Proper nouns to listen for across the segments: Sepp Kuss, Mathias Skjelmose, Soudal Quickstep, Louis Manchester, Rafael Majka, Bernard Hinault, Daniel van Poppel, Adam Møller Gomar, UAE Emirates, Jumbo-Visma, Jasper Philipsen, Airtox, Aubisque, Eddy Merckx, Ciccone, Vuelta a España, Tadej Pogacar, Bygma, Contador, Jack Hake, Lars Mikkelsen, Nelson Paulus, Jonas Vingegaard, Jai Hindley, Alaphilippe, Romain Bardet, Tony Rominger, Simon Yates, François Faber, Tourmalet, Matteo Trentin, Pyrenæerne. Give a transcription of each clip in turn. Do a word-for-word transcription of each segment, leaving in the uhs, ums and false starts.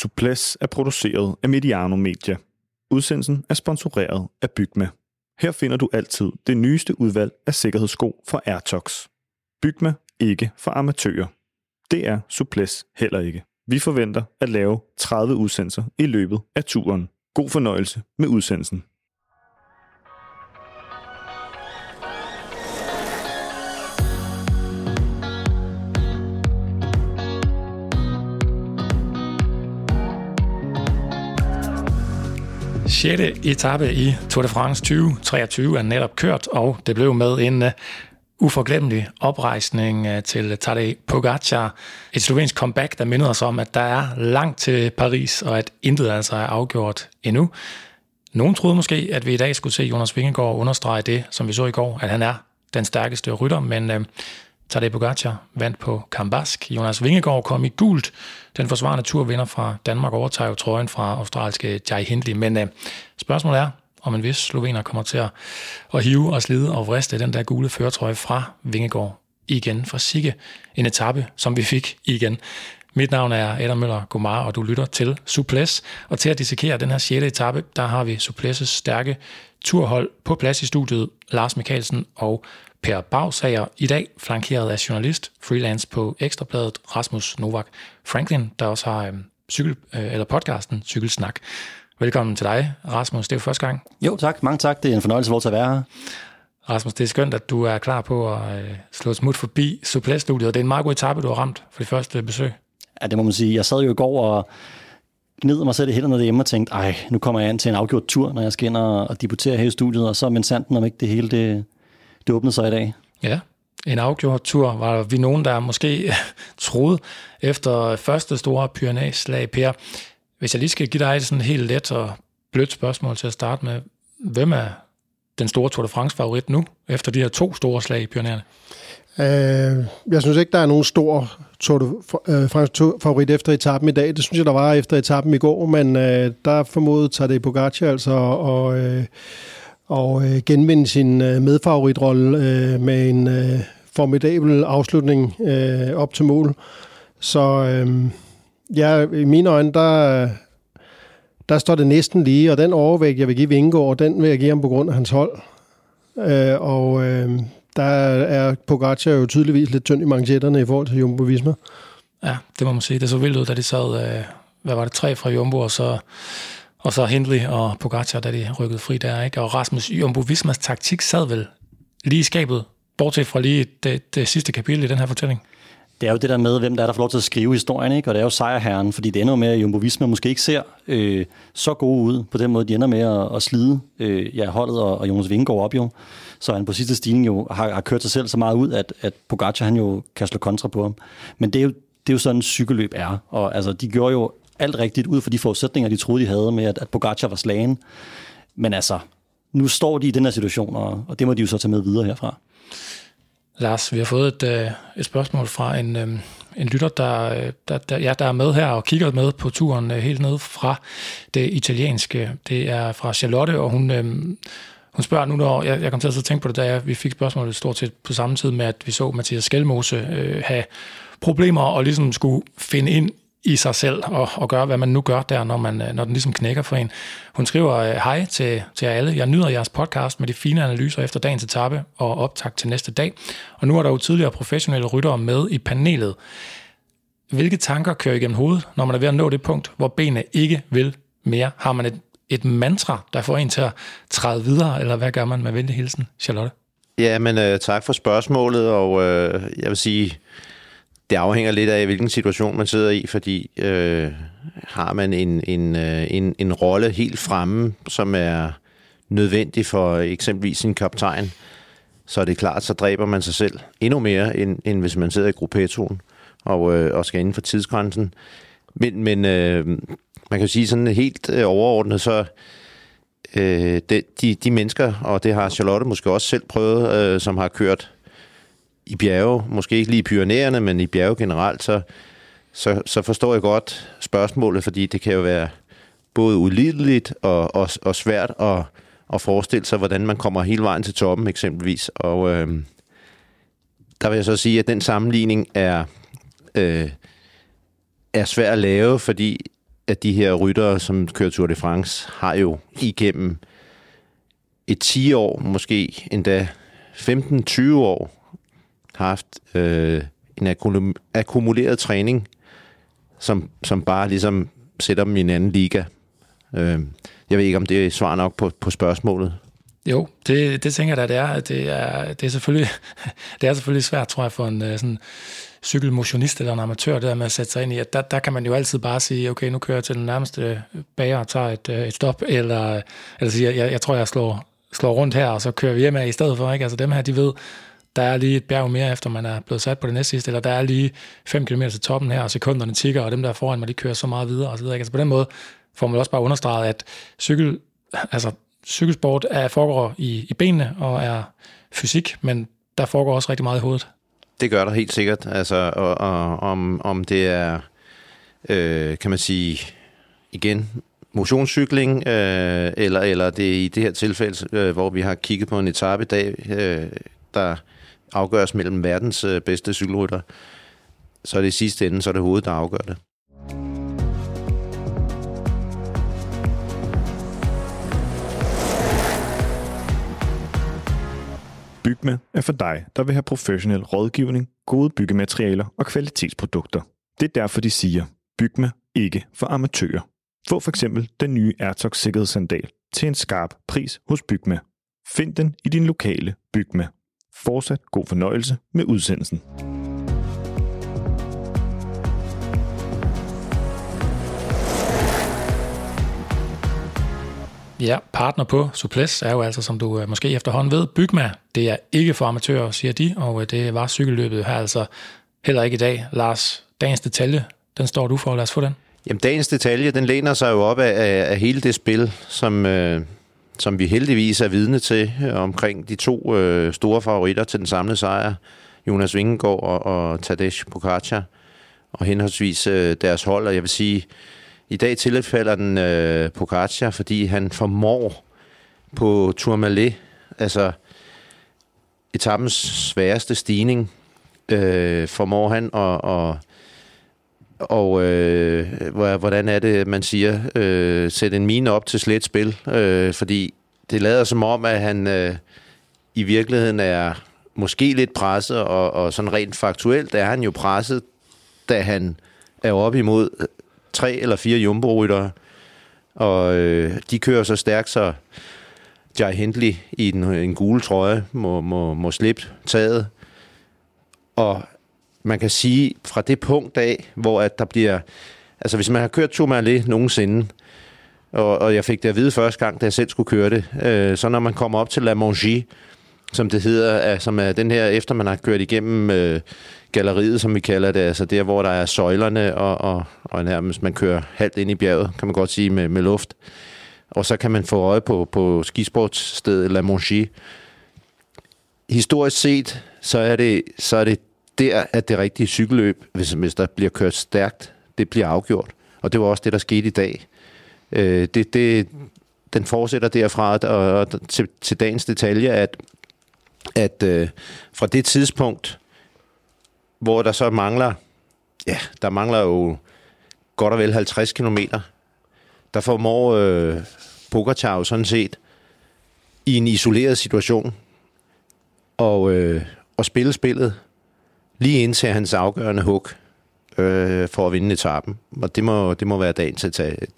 Souplesse er produceret af Mediano Media. Udsendelsen er sponsoreret af Bygma. Her finder du altid det nyeste udvalg af sikkerhedssko fra Airtox. Bygma ikke for amatører. Det er Souplesse heller ikke. Vi forventer at lave tredive udsendelser i løbet af turen. God fornøjelse med udsendelsen. sjette etape i Tour de France tyve treogtyve er netop kørt, og det blev med en uh, uforglemmelig oprejsning uh, til Tadej Pogacar. Et slovensk comeback, der mindede os om, at der er langt til Paris, og at intet altså er afgjort endnu. Nogen troede måske, at vi i dag skulle se Jonas Vingegaard understrege det, som vi så i går, at han er den stærkeste rytter, men uh, Tadej Pogacar vandt på Cambask. Jonas Vingegaard kom i gult. Den forsvarende turvinder fra Danmark overtager trøjen fra australske Jai Hindley. Men øh, spørgsmålet er, om en vis slovener kommer til at, at hive og slide og vriste den der gule førertrøje fra Vingegaard igen. For sikke en etape, som vi fik igen. Mit navn er Adam Møller Gomar, og du lytter til Souplesse. Og til at dissekere den her sjette etape, der har vi Souplesses stærke turhold på plads i studiet. Lars Mikkelsen og Per Bausager, i dag flankeret af journalist, freelance på Ekstrabladet, Rasmus Nowak Franklin, der også har øhm, cykel, øh, eller podcasten Cykelsnak. Velkommen til dig, Rasmus. Det er jo første gang. Jo, tak. Mange tak. Det er en fornøjelse for at være her. Rasmus, det er skønt, at du er klar på at øh, slå et smut forbi Souplesse-studiet. Det er en meget god etape, du har ramt for det første besøg. Ja, det må man sige. Jeg sad jo i går og gnidede mig selv i hænderne derhjemme og tænkte, ej, nu kommer jeg ind til en afgjort tur, når jeg skal ind og, og debutere her i studiet, og så men sandt om ikke det hele det... Det åbnede sig i dag. Ja, en afgjort tur var vi nogen, der måske troede efter første store Pyrenæslag. Per, hvis jeg lige skal give dig et sådan helt let og blødt spørgsmål til at starte med. Hvem er den store Tour de France-favorit nu, efter de her to store slag i Pyrenæerne? Øh, jeg synes ikke, der er nogen stor Tour de France-favorit efter etappen i dag. Det synes jeg, der var efter etappen i går, men øh, der formodede Tadej Pogacar altså og... Øh, og øh, genvinde sin øh, medfavoritrolle øh, med en øh, formidabel afslutning øh, op til mål. Så øh, ja, i mine øjne, der, der står det næsten lige, og den overvægt, jeg vil give Vingegaard, den vil jeg give ham på grund af hans hold. Øh, og øh, der er Pogacar jo tydeligvis lidt tynd i manchetterne i forhold til Jumbo-Visma. Ja, det må man sige. Det så vildt ud, da de sad, øh, hvad var det, tre fra Jumbo, og så... Og så Hindley og Pogacar, da de rykkede fri der, ikke? Og Rasmus Jumbo-Vismas taktik sad vel lige i skabet, bortset fra lige det, det sidste kapitel i den her fortælling. Det er jo det der med, hvem der er, der får lov til at skrive historien, ikke? Og det er jo sejrherren, fordi det ender med, at Jumbo-Visma måske ikke ser øh, så gode ud på den måde. De ender med at, at slide øh, ja, holdet og, og Jonas Vingegaard op jo. Så han på sidste stigning jo har, har kørt sig selv så meget ud, at, at Pogacar han jo kan slå kontra på ham. Men det er jo, det er jo sådan, cykelløb er. Og altså, de gjorde jo alt rigtigt ud for de forudsætninger, de troede, de havde med, at, at Pogacar var slagen. Men altså, nu står de i den her situation, og, og det må de jo så tage med videre herfra. Lars, vi har fået et, et spørgsmål fra en, en lytter, der, der, der, ja, der er med her og kigger med på turen helt ned fra det italienske. Det er fra Charlotte, og hun, hun spørger nu, når jeg, jeg kom til at tænke på det, da vi fik spørgsmålet stort set på samme tid med, at vi så Mathias Skjelmose øh, have problemer og ligesom skulle finde ind i sig selv og, og gøre, hvad man nu gør der, når, man, når den ligesom knækker for en. Hun skriver, hej til, til alle. Jeg nyder jeres podcast med de fine analyser efter dagens etape og optakt til næste dag. Og nu er der jo tidligere professionelle ryttere med i panelet. Hvilke tanker kører igennem hovedet, når man er ved at nå det punkt, hvor benene ikke vil mere? Har man et, et mantra, der får en til at træde videre, eller hvad gør man med venlig hilsen, Charlotte? Ja, men øh, tak for spørgsmålet, og øh, jeg vil sige... Det afhænger lidt af, hvilken situation man sidder i, fordi øh, har man en, en, en, en rolle helt fremme, som er nødvendig for eksempelvis en kaptajn, så er det klart, så dræber man sig selv endnu mere, end, end hvis man sidder i gruppetoen og, øh, og skal inden for tidsgrænsen. Men, men øh, man kan sige sådan helt øh, overordnet, så øh, det, de, de mennesker, og det har Charlotte måske også selv prøvet, øh, som har kørt i bjerge, måske ikke lige i Pyrenæerne, men i bjerge generelt, så, så, så forstår jeg godt spørgsmålet, fordi det kan jo være både ulideligt og, og, og svært at, at forestille sig, hvordan man kommer hele vejen til toppen eksempelvis. Og øh, der vil jeg så sige, at den sammenligning er, øh, er svær at lave, fordi at de her ryttere, som kører Tour de France, har jo igennem et ti år, måske endda femten til tyve år, haft øh, en akkumuleret træning, som, som bare ligesom sætter dem i en anden liga. Øh, jeg ved ikke, om det er svar nok på, på spørgsmålet. Jo, det, det tænker jeg da, det er. Det er, det er, selvfølgelig, det er selvfølgelig svært, tror jeg, for en sådan cykelmotionist eller en amatør, det der med at sætte sig ind i, at der, der kan man jo altid bare sige, okay, nu kører jeg til den nærmeste bager og tager et, et stop, eller, eller siger, jeg, jeg tror, jeg slår, slår rundt her, og så kører vi hjem af i stedet for, ikke? Altså dem her, de ved, der er lige et bjerg mere, efter man er blevet sat på det næste sidste, eller der er lige fem kilometer til toppen her, og sekunderne tikker, og dem der foran mig, de kører så meget videre, og så videre, ikke? Altså på den måde får man også bare understreget, at cykel, altså cykelsport er, foregår i, i benene og er fysik, men der foregår også rigtig meget i hovedet. Det gør der helt sikkert, altså, og, og, om, om det er, øh, kan man sige, igen, motionscykling, øh, eller, eller det er i det her tilfælde, øh, hvor vi har kigget på en etapedag, øh, der afgøres mellem verdens øh, bedste cykelrytter, så er det i sidste ende, så er det hovedet, der afgør det. Bygma er for dig, der vil have professionel rådgivning, gode byggematerialer og kvalitetsprodukter. Det er derfor, de siger, Bygma ikke for amatører. Få for eksempel den nye Airtox sikkerhedssandal til en skarp pris hos Bygma. Find den i din lokale Bygma. Fortsat god fornøjelse med udsendelsen. Ja, partner på Souplesse er jo altså, som du måske efterhånden ved, Bygma. Det er ikke for amatører, siger de, og det var cykelløbet her altså heller ikke i dag. Lars, dagens detalje, den står du for, lad os få den. Jamen, dagens detalje, den læner sig jo op af, af hele det spil, som, øh, som vi heldigvis er vidne til, omkring de to øh, store favoritter til den samlede sejr, Jonas Vingegaard og, og Tadej Pogacar, og henholdsvis øh, deres hold, og jeg vil sige, i dag tilfælder den øh, Pogacar, fordi han formår på Tourmalet, altså etappens sværeste stigning, øh, formår han, og, og, og øh, hvordan er det, man siger, øh, sætte en mine op til slet spil, øh, fordi det lader som om, at han øh, i virkeligheden er måske lidt presset, og, og sådan rent faktuelt er han jo presset, da han er op imod tre eller fire jumbo-ryttere, og øh, de kører så stærkt, så Jai Hindley i den, en gule trøje må, må, må slippe taget. Og man kan sige, fra det punkt af, hvor at der bliver... Altså, hvis man har kørt Tourmalet nogensinde, og, og jeg fik det at vide første gang, da jeg selv skulle køre det, øh, så når man kommer op til La Mongie, som det hedder, altså, som er den her, efter man har kørt igennem øh, galleriet, som vi kalder det, altså der, hvor der er søjlerne, og, og, og nærmest man kører halvt ind i bjerget, kan man godt sige, med, med luft. Og så kan man få øje på, på skisportsstedet La Mongie. Historisk set, så er det, så er det der, at det rigtige cykelløb, hvis, hvis der bliver kørt stærkt, det bliver afgjort. Og det var også det, der skete i dag. Øh, det, det, den fortsætter derfra og, og til, til dagens detalje, at at øh, fra det tidspunkt, hvor der så mangler, ja, der mangler jo godt og vel halvtreds kilometer, der formår øh, Pogacar sådan set i en isoleret situation og, øh, og spille spillet lige indtil hans afgørende hug øh, for at vinde etappen. Og det må, det må være dagens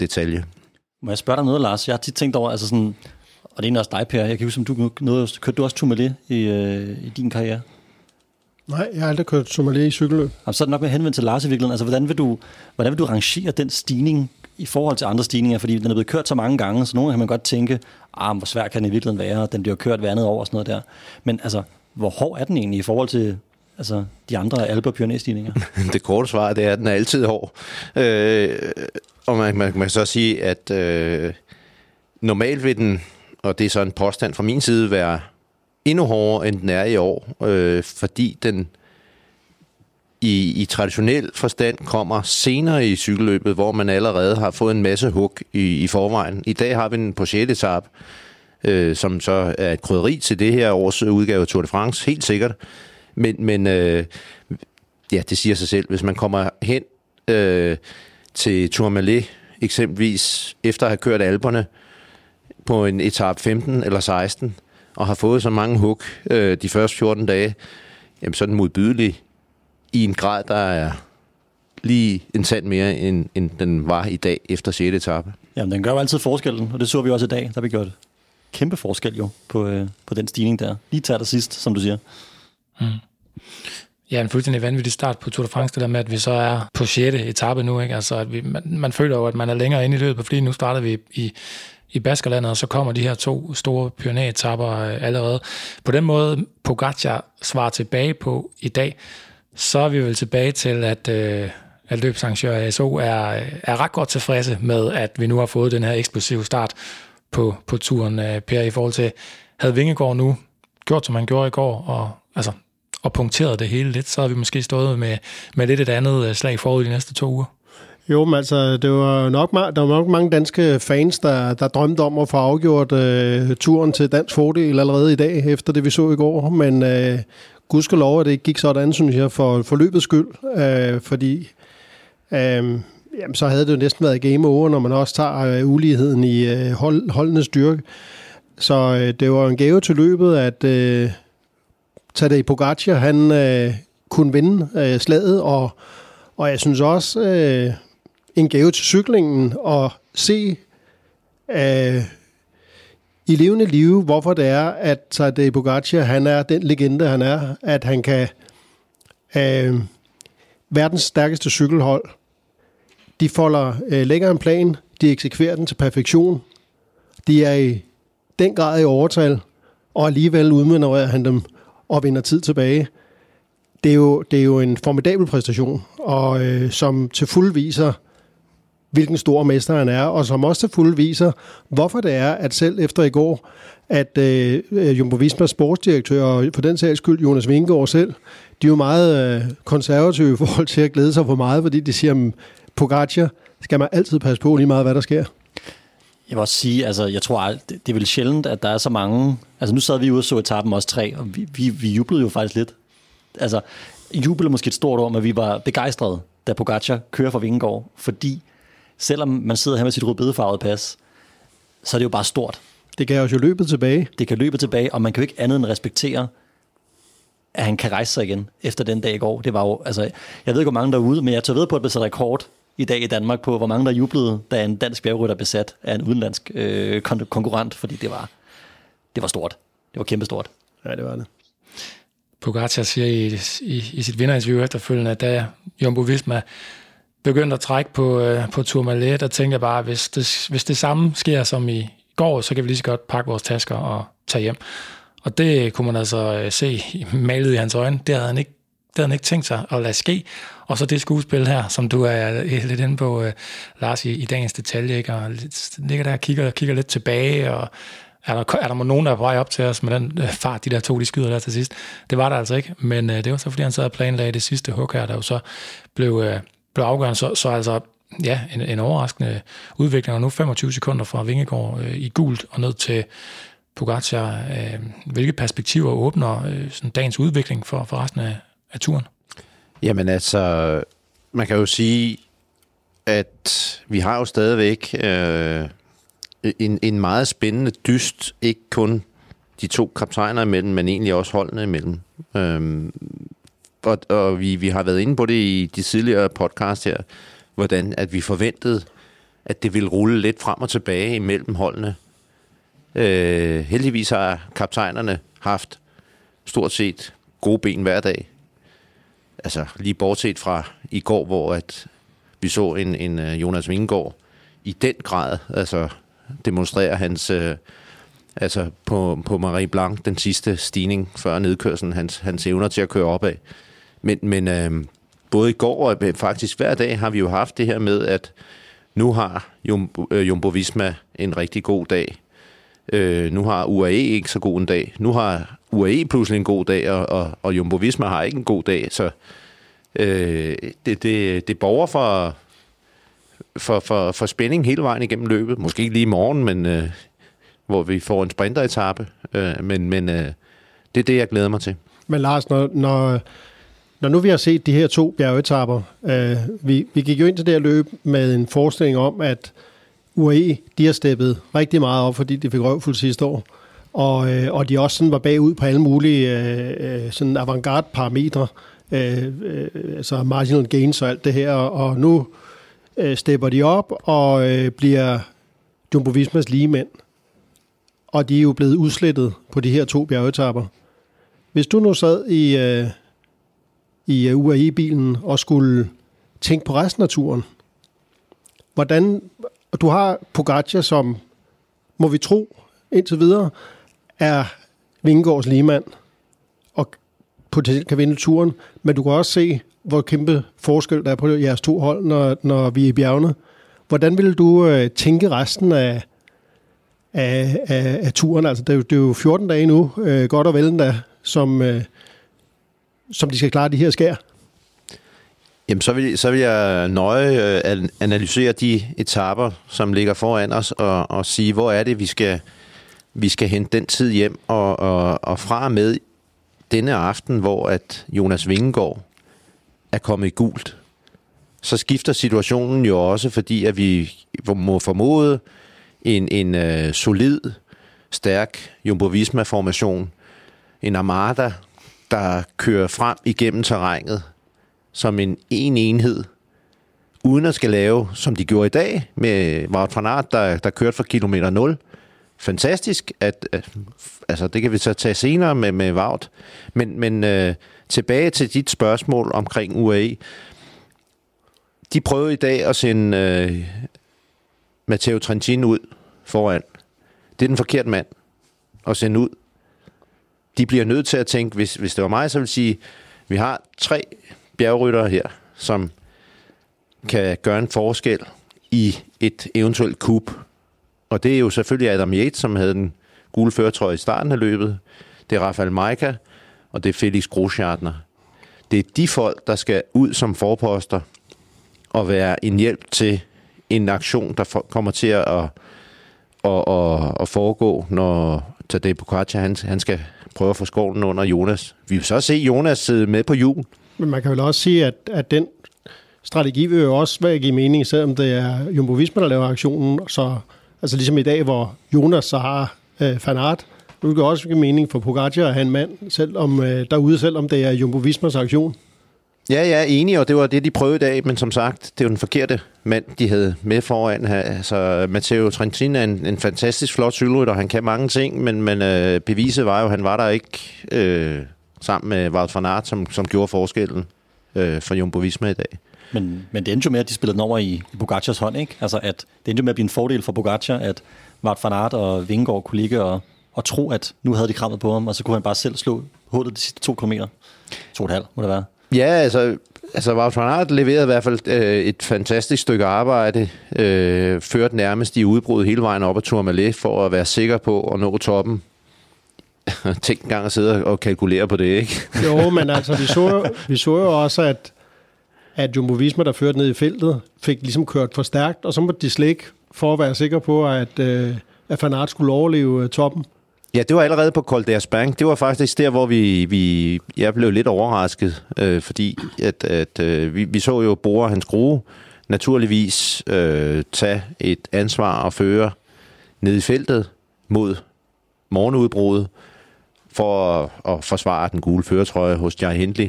detalje. Må jeg spørge dig noget, Lars? Jeg har tit tænkt over, altså sådan... Og det er også dig, Per. Jeg kan huske, om du noget, kørte du også Tourmalet i, øh, i din karriere? Nej, jeg har aldrig kørt Tourmalet i cykelløb. Jamen, så er det nok med henvendt til Lars i virkeligheden. Altså, hvordan vil, du, hvordan vil du rangere den stigning i forhold til andre stigninger? Fordi den er blevet kørt så mange gange, så nogle gange kan man godt tænke, ah, hvor svær kan den i virkeligheden være, den bliver kørt hver andet år og sådan noget der. Men altså, hvor hård er den egentlig i forhold til... Altså de andre Alpe-Pyrenæ-stigninger? Det korte svar det er, at den er altid hård. Øh, og man, man, man kan så sige, at øh, normalt vil den... og det er så en påstand fra min side, være endnu hårdere, end den er i år, øh, fordi den i, i traditionel forstand kommer senere i cykelløbet, hvor man allerede har fået en masse hug i, i forvejen. I dag har vi en pochette-etape, øh, som så er et krydderi til det her års udgave af Tour de France, helt sikkert. Men, men øh, ja, det siger sig selv. Hvis man kommer hen øh, til Tourmalet eksempelvis efter at have kørt Alperne på en etape femten eller seksten, og har fået så mange hug øh, de første fjorten dage, jamen så er den modbydelig i en grad, der er lige en tand mere, end, end den var i dag efter sjette etape. Jamen, den gør jo altid forskellen, og det så vi også i dag, der vi gjort kæmpe forskel jo på, øh, på den stigning der. Lige tager der sidst, som du siger. Mm. Ja, en fuldstændig vanvittig start på Tour de France, det der med, at vi så er på sjette etape nu, ikke? Altså, at vi, man, man føler jo, at man er længere inde i løbet, fordi nu starter vi i, i Baskerlandet, og så kommer de her to store Pyrenæetapper øh, allerede. På den måde, Pogacar svarer tilbage på i dag, så er vi vel tilbage til, at, øh, at løbsarrangører A S O er, er ret godt tilfredse med, at vi nu har fået den her eksplosive start på, på turen, øh, Per, i forhold til, havde Vingegaard nu gjort, som han gjorde i går, og altså og punkterede det hele lidt, så har vi måske stået med, med lidt et andet slag forud de næste to uger. Jo, men altså, det var nok, der var nok mange danske fans, der, der drømte om at få afgjort øh, turen til dansk fordel allerede i dag, efter det vi så i går, men øh, gudskelov, at det ikke gik sådan, synes jeg, for, for løbets skyld, øh, fordi øh, jamen, så havde det jo næsten været game over, når man også tager øh, uligheden i øh, hold, holdenes styrke. Så øh, det var en gave til løbet, at øh, Tadej Pogacar, han øh, kunne vinde øh, slaget, og, og jeg synes også øh, en gave til cyklingen at se øh, i levende live, hvorfor det er, at Tadej Pogacar, han er den legende, han er, at han kan øh, verdens stærkeste cykelhold. De folder øh, længere en plan, de eksekverer den til perfektion, de er i den grad i overtal, og alligevel udmanøvrerer han dem og vinder tid tilbage. Det er jo, det er jo en formidabel præstation, og øh, som til fuld viser, hvilken stor mester han er, og som også til fuld viser, hvorfor det er, at selv efter i går, at øh, Jumbo-Vismas sportsdirektør, og for den sags skyld Jonas Vingegaard selv, de er jo meget øh, konservative i forhold til at glæde sig for meget, fordi de siger, at Pogacar skal man altid passe på lige meget, hvad der sker. Jeg vil også sige, altså, jeg tror, det er vel sjældent, at der er så mange. Altså, nu sad vi ude og så etappen også tre, og vi, vi, vi jublede jo faktisk lidt. Altså, jubel er måske et stort ord, men vi var begejstrede, da Pogacar kører fra Vingegaard, fordi selvom man sidder her med sit rødbedefarvede pas, så er det jo bare stort. Det kan også jo løbet tilbage. Det kan løbet tilbage, og man kan jo ikke andet end respektere, at han kan rejse sig igen efter den dag i går. Det var jo, altså, jeg ved ikke, hvor mange derude, men jeg tør ved på, at det er rekord i dag i Danmark på, hvor mange der jublede, da en dansk bjergrytter besat af en udenlandsk øh, konkurrent, fordi det var, det var stort. Det var kæmpestort. Ja, det var det. Pogacar siger i, i, i sit vinderinterview efterfølgende, at da Jumbo-Visma begyndte at trække på, øh, på Tourmalet, der tænkte jeg bare, hvis det, hvis det samme sker som i går, så kan vi lige så godt pakke vores tasker og tage hjem. Og det kunne man altså se malet i hans øjne. Det havde han ikke Det havde han ikke tænkt sig at lade ske. Og så det skuespil her, som du er lidt inde på, uh, Lars, i, i dagens detalje, ikke? Og ligger der og kigger, kigger lidt tilbage, og er der, er der nogen, der er på vej op til os med den uh, fart, de der to, de skyder der til sidst? Det var der altså ikke, men uh, det var så, fordi han sad og planlagde det sidste hug her, der jo så blev, uh, blev afgørende. Så, så altså, ja, en, en overraskende udvikling, og nu femogtyve sekunder fra Vingegaard uh, i gult og ned til Pogacar. Uh, hvilke perspektiver åbner uh, sådan dagens udvikling for, for resten af af turen? Jamen altså, man kan jo sige, at vi har jo stadigvæk øh, en, en meget spændende dyst, ikke kun de to kaptajner imellem, men egentlig også holdene imellem. Øhm, og og vi, vi har været inde på det i de tidligere podcast her, hvordan at vi forventede, at det ville rulle lidt frem og tilbage imellem holdene. Øh, heldigvis har kaptajnerne haft stort set gode ben hver dag. Altså lige bortset fra i går, hvor at vi så en, en Jonas Vingegaard i den grad altså demonstrerer hans øh, altså på, på Marie-Blanque, den sidste stigning før nedkørslen, hans, hans evner til at køre opad. Men, men øh, både i går og faktisk hver dag har vi jo haft det her med, at nu har Jumbo, øh, Jumbo-Visma en rigtig god dag. Øh, nu har U A E ikke så god en dag. Nu har U A E pludselig en god dag, og, og, og Jumbo-Visma har ikke en god dag. Så øh, det, det, det borger for, for, for, for spænding hele vejen igennem løbet. Måske ikke lige i morgen, men, øh, hvor vi får en sprinteretappe. Øh, men men øh, det er det, jeg glæder mig til. Men Lars, når, når, Når nu vi har set de her to bjergetapper, øh, vi, vi gik jo ind til det her løb med en forestilling om, at U A E, de har steppet rigtig meget op, fordi de fik røvfuld sidste år, og, øh, og de også sådan var bagud på alle mulige øh, sådan avantgarde parametre, øh, øh, altså marginal gains og alt det her, og nu øh, stepper de op og øh, bliver Jumbo-Vismas ligemænd, og de er jo blevet udslettet på de her to bjergetapper. Hvis du nu sad i... Øh, i U A E-bilen og skulle tænke på resten af turen. Hvordan, du har Pogacar, som, må vi tro, indtil videre, er Vingegaards ligemand og potentielt kan vinde turen, men du kan også se, hvor kæmpe forskel der er på jeres to hold, når, når vi er i bjergene. Hvordan ville du øh, tænke resten af, af, af, af turen? Altså, det, er jo, det er jo fjorten dage nu, øh, godt og vel endda, som... Øh, som de skal klare de her skær? Jamen, så vil, så vil jeg nøje analysere de etaper, som ligger foran os, og, og sige, hvor er det, vi skal, vi skal hente den tid hjem, og, og, og fra og med denne aften, hvor at Jonas Vingegaard er kommet i gult, så skifter situationen jo også, fordi at vi må formode en, en uh, solid, stærk Jumbo-Visma-formation, en armada, der kører frem igennem terrænet som en en enhed, uden at skal lave, som de gjorde i dag, med Wout van Aert, der, der kørte fra kilometer nul. Fantastisk, at, at, altså det kan vi så tage senere med, med Wout. Men, men øh, tilbage til dit spørgsmål omkring U A E. De prøvede i dag at sende øh, Matteo Trentin ud foran. Det er den forkerte mand at sende ud. De bliver nødt til at tænke, hvis, hvis det var mig, så vil jeg sige, vi har tre bjergryttere her, som kan gøre en forskel i et eventuelt kup. Og det er jo selvfølgelig Adam Yates, som havde den gule førertrøje i starten af løbet. Det er Rafael Majka, og det er Felix Großschartner. Det er de folk, der skal ud som forposter og være en hjælp til en aktion, der for, kommer til at, at, at, at foregå, når Tadej Pogacar, han, han skal... prøve at få skovlen under Jonas. Vi vil så se Jonas sidde med på hjul. Men man kan vel også sige, at, at den strategi vil jo også være give mening, selvom det er Jumbo-Visma, der laver aktionen. Så, altså ligesom i dag, hvor Jonas så har øh, Van Aert, nu vil det også give mening for Pogacar at have en mand selvom, øh, derude, selvom det er Jumbo-Vismas aktion. Ja, jeg er enig, og det var det, de prøvede i dag, men som sagt, det er jo den forkerte mand, de havde med foran. Altså, Matteo Trentin er en, en fantastisk flot cykelrytter, og han kan mange ting, men, men øh, beviset var jo, at han var der ikke øh, sammen med Wout van Aert, som, som gjorde forskellen øh, for Jumbo-Visma i dag. Men, men det endte jo med, at de spillede den over i, i Pogacars hånd, ikke? Altså, at det endte jo med at blive en fordel for Pogacar, at Wout van Aert og Vingegaard kunne ligge og, og tro, at nu havde de krammet på ham, og så kunne han bare selv slå hullet de sidste to kilometer. To og et halvt, må det være. Ja, altså, altså Wout van Aert leverede i hvert fald øh, et fantastisk stykke arbejde, øh, førte nærmest i udbrud hele vejen op ad Tourmalet for at være sikker på at nå toppen. Tænk engang at sidde og kalkulere på det, ikke? Jo, men altså, vi så, vi så jo også, at, at Jumbo-Visma, der førte ned i feltet, fik ligesom kørt for stærkt, og så måtte de slække for at være sikker på, at, øh, at van Aert skulle overleve toppen. Ja, det var allerede på Col d'Espagne. Det var faktisk der, hvor vi, vi jeg blev lidt overrasket, øh, fordi at, at øh, vi, vi så jo Bora Hans Grohe naturligvis øh, tage et ansvar og føre ned i feltet mod morgenudbruddet for at, at forsvare den gule førertrøje hos Jai Hindley.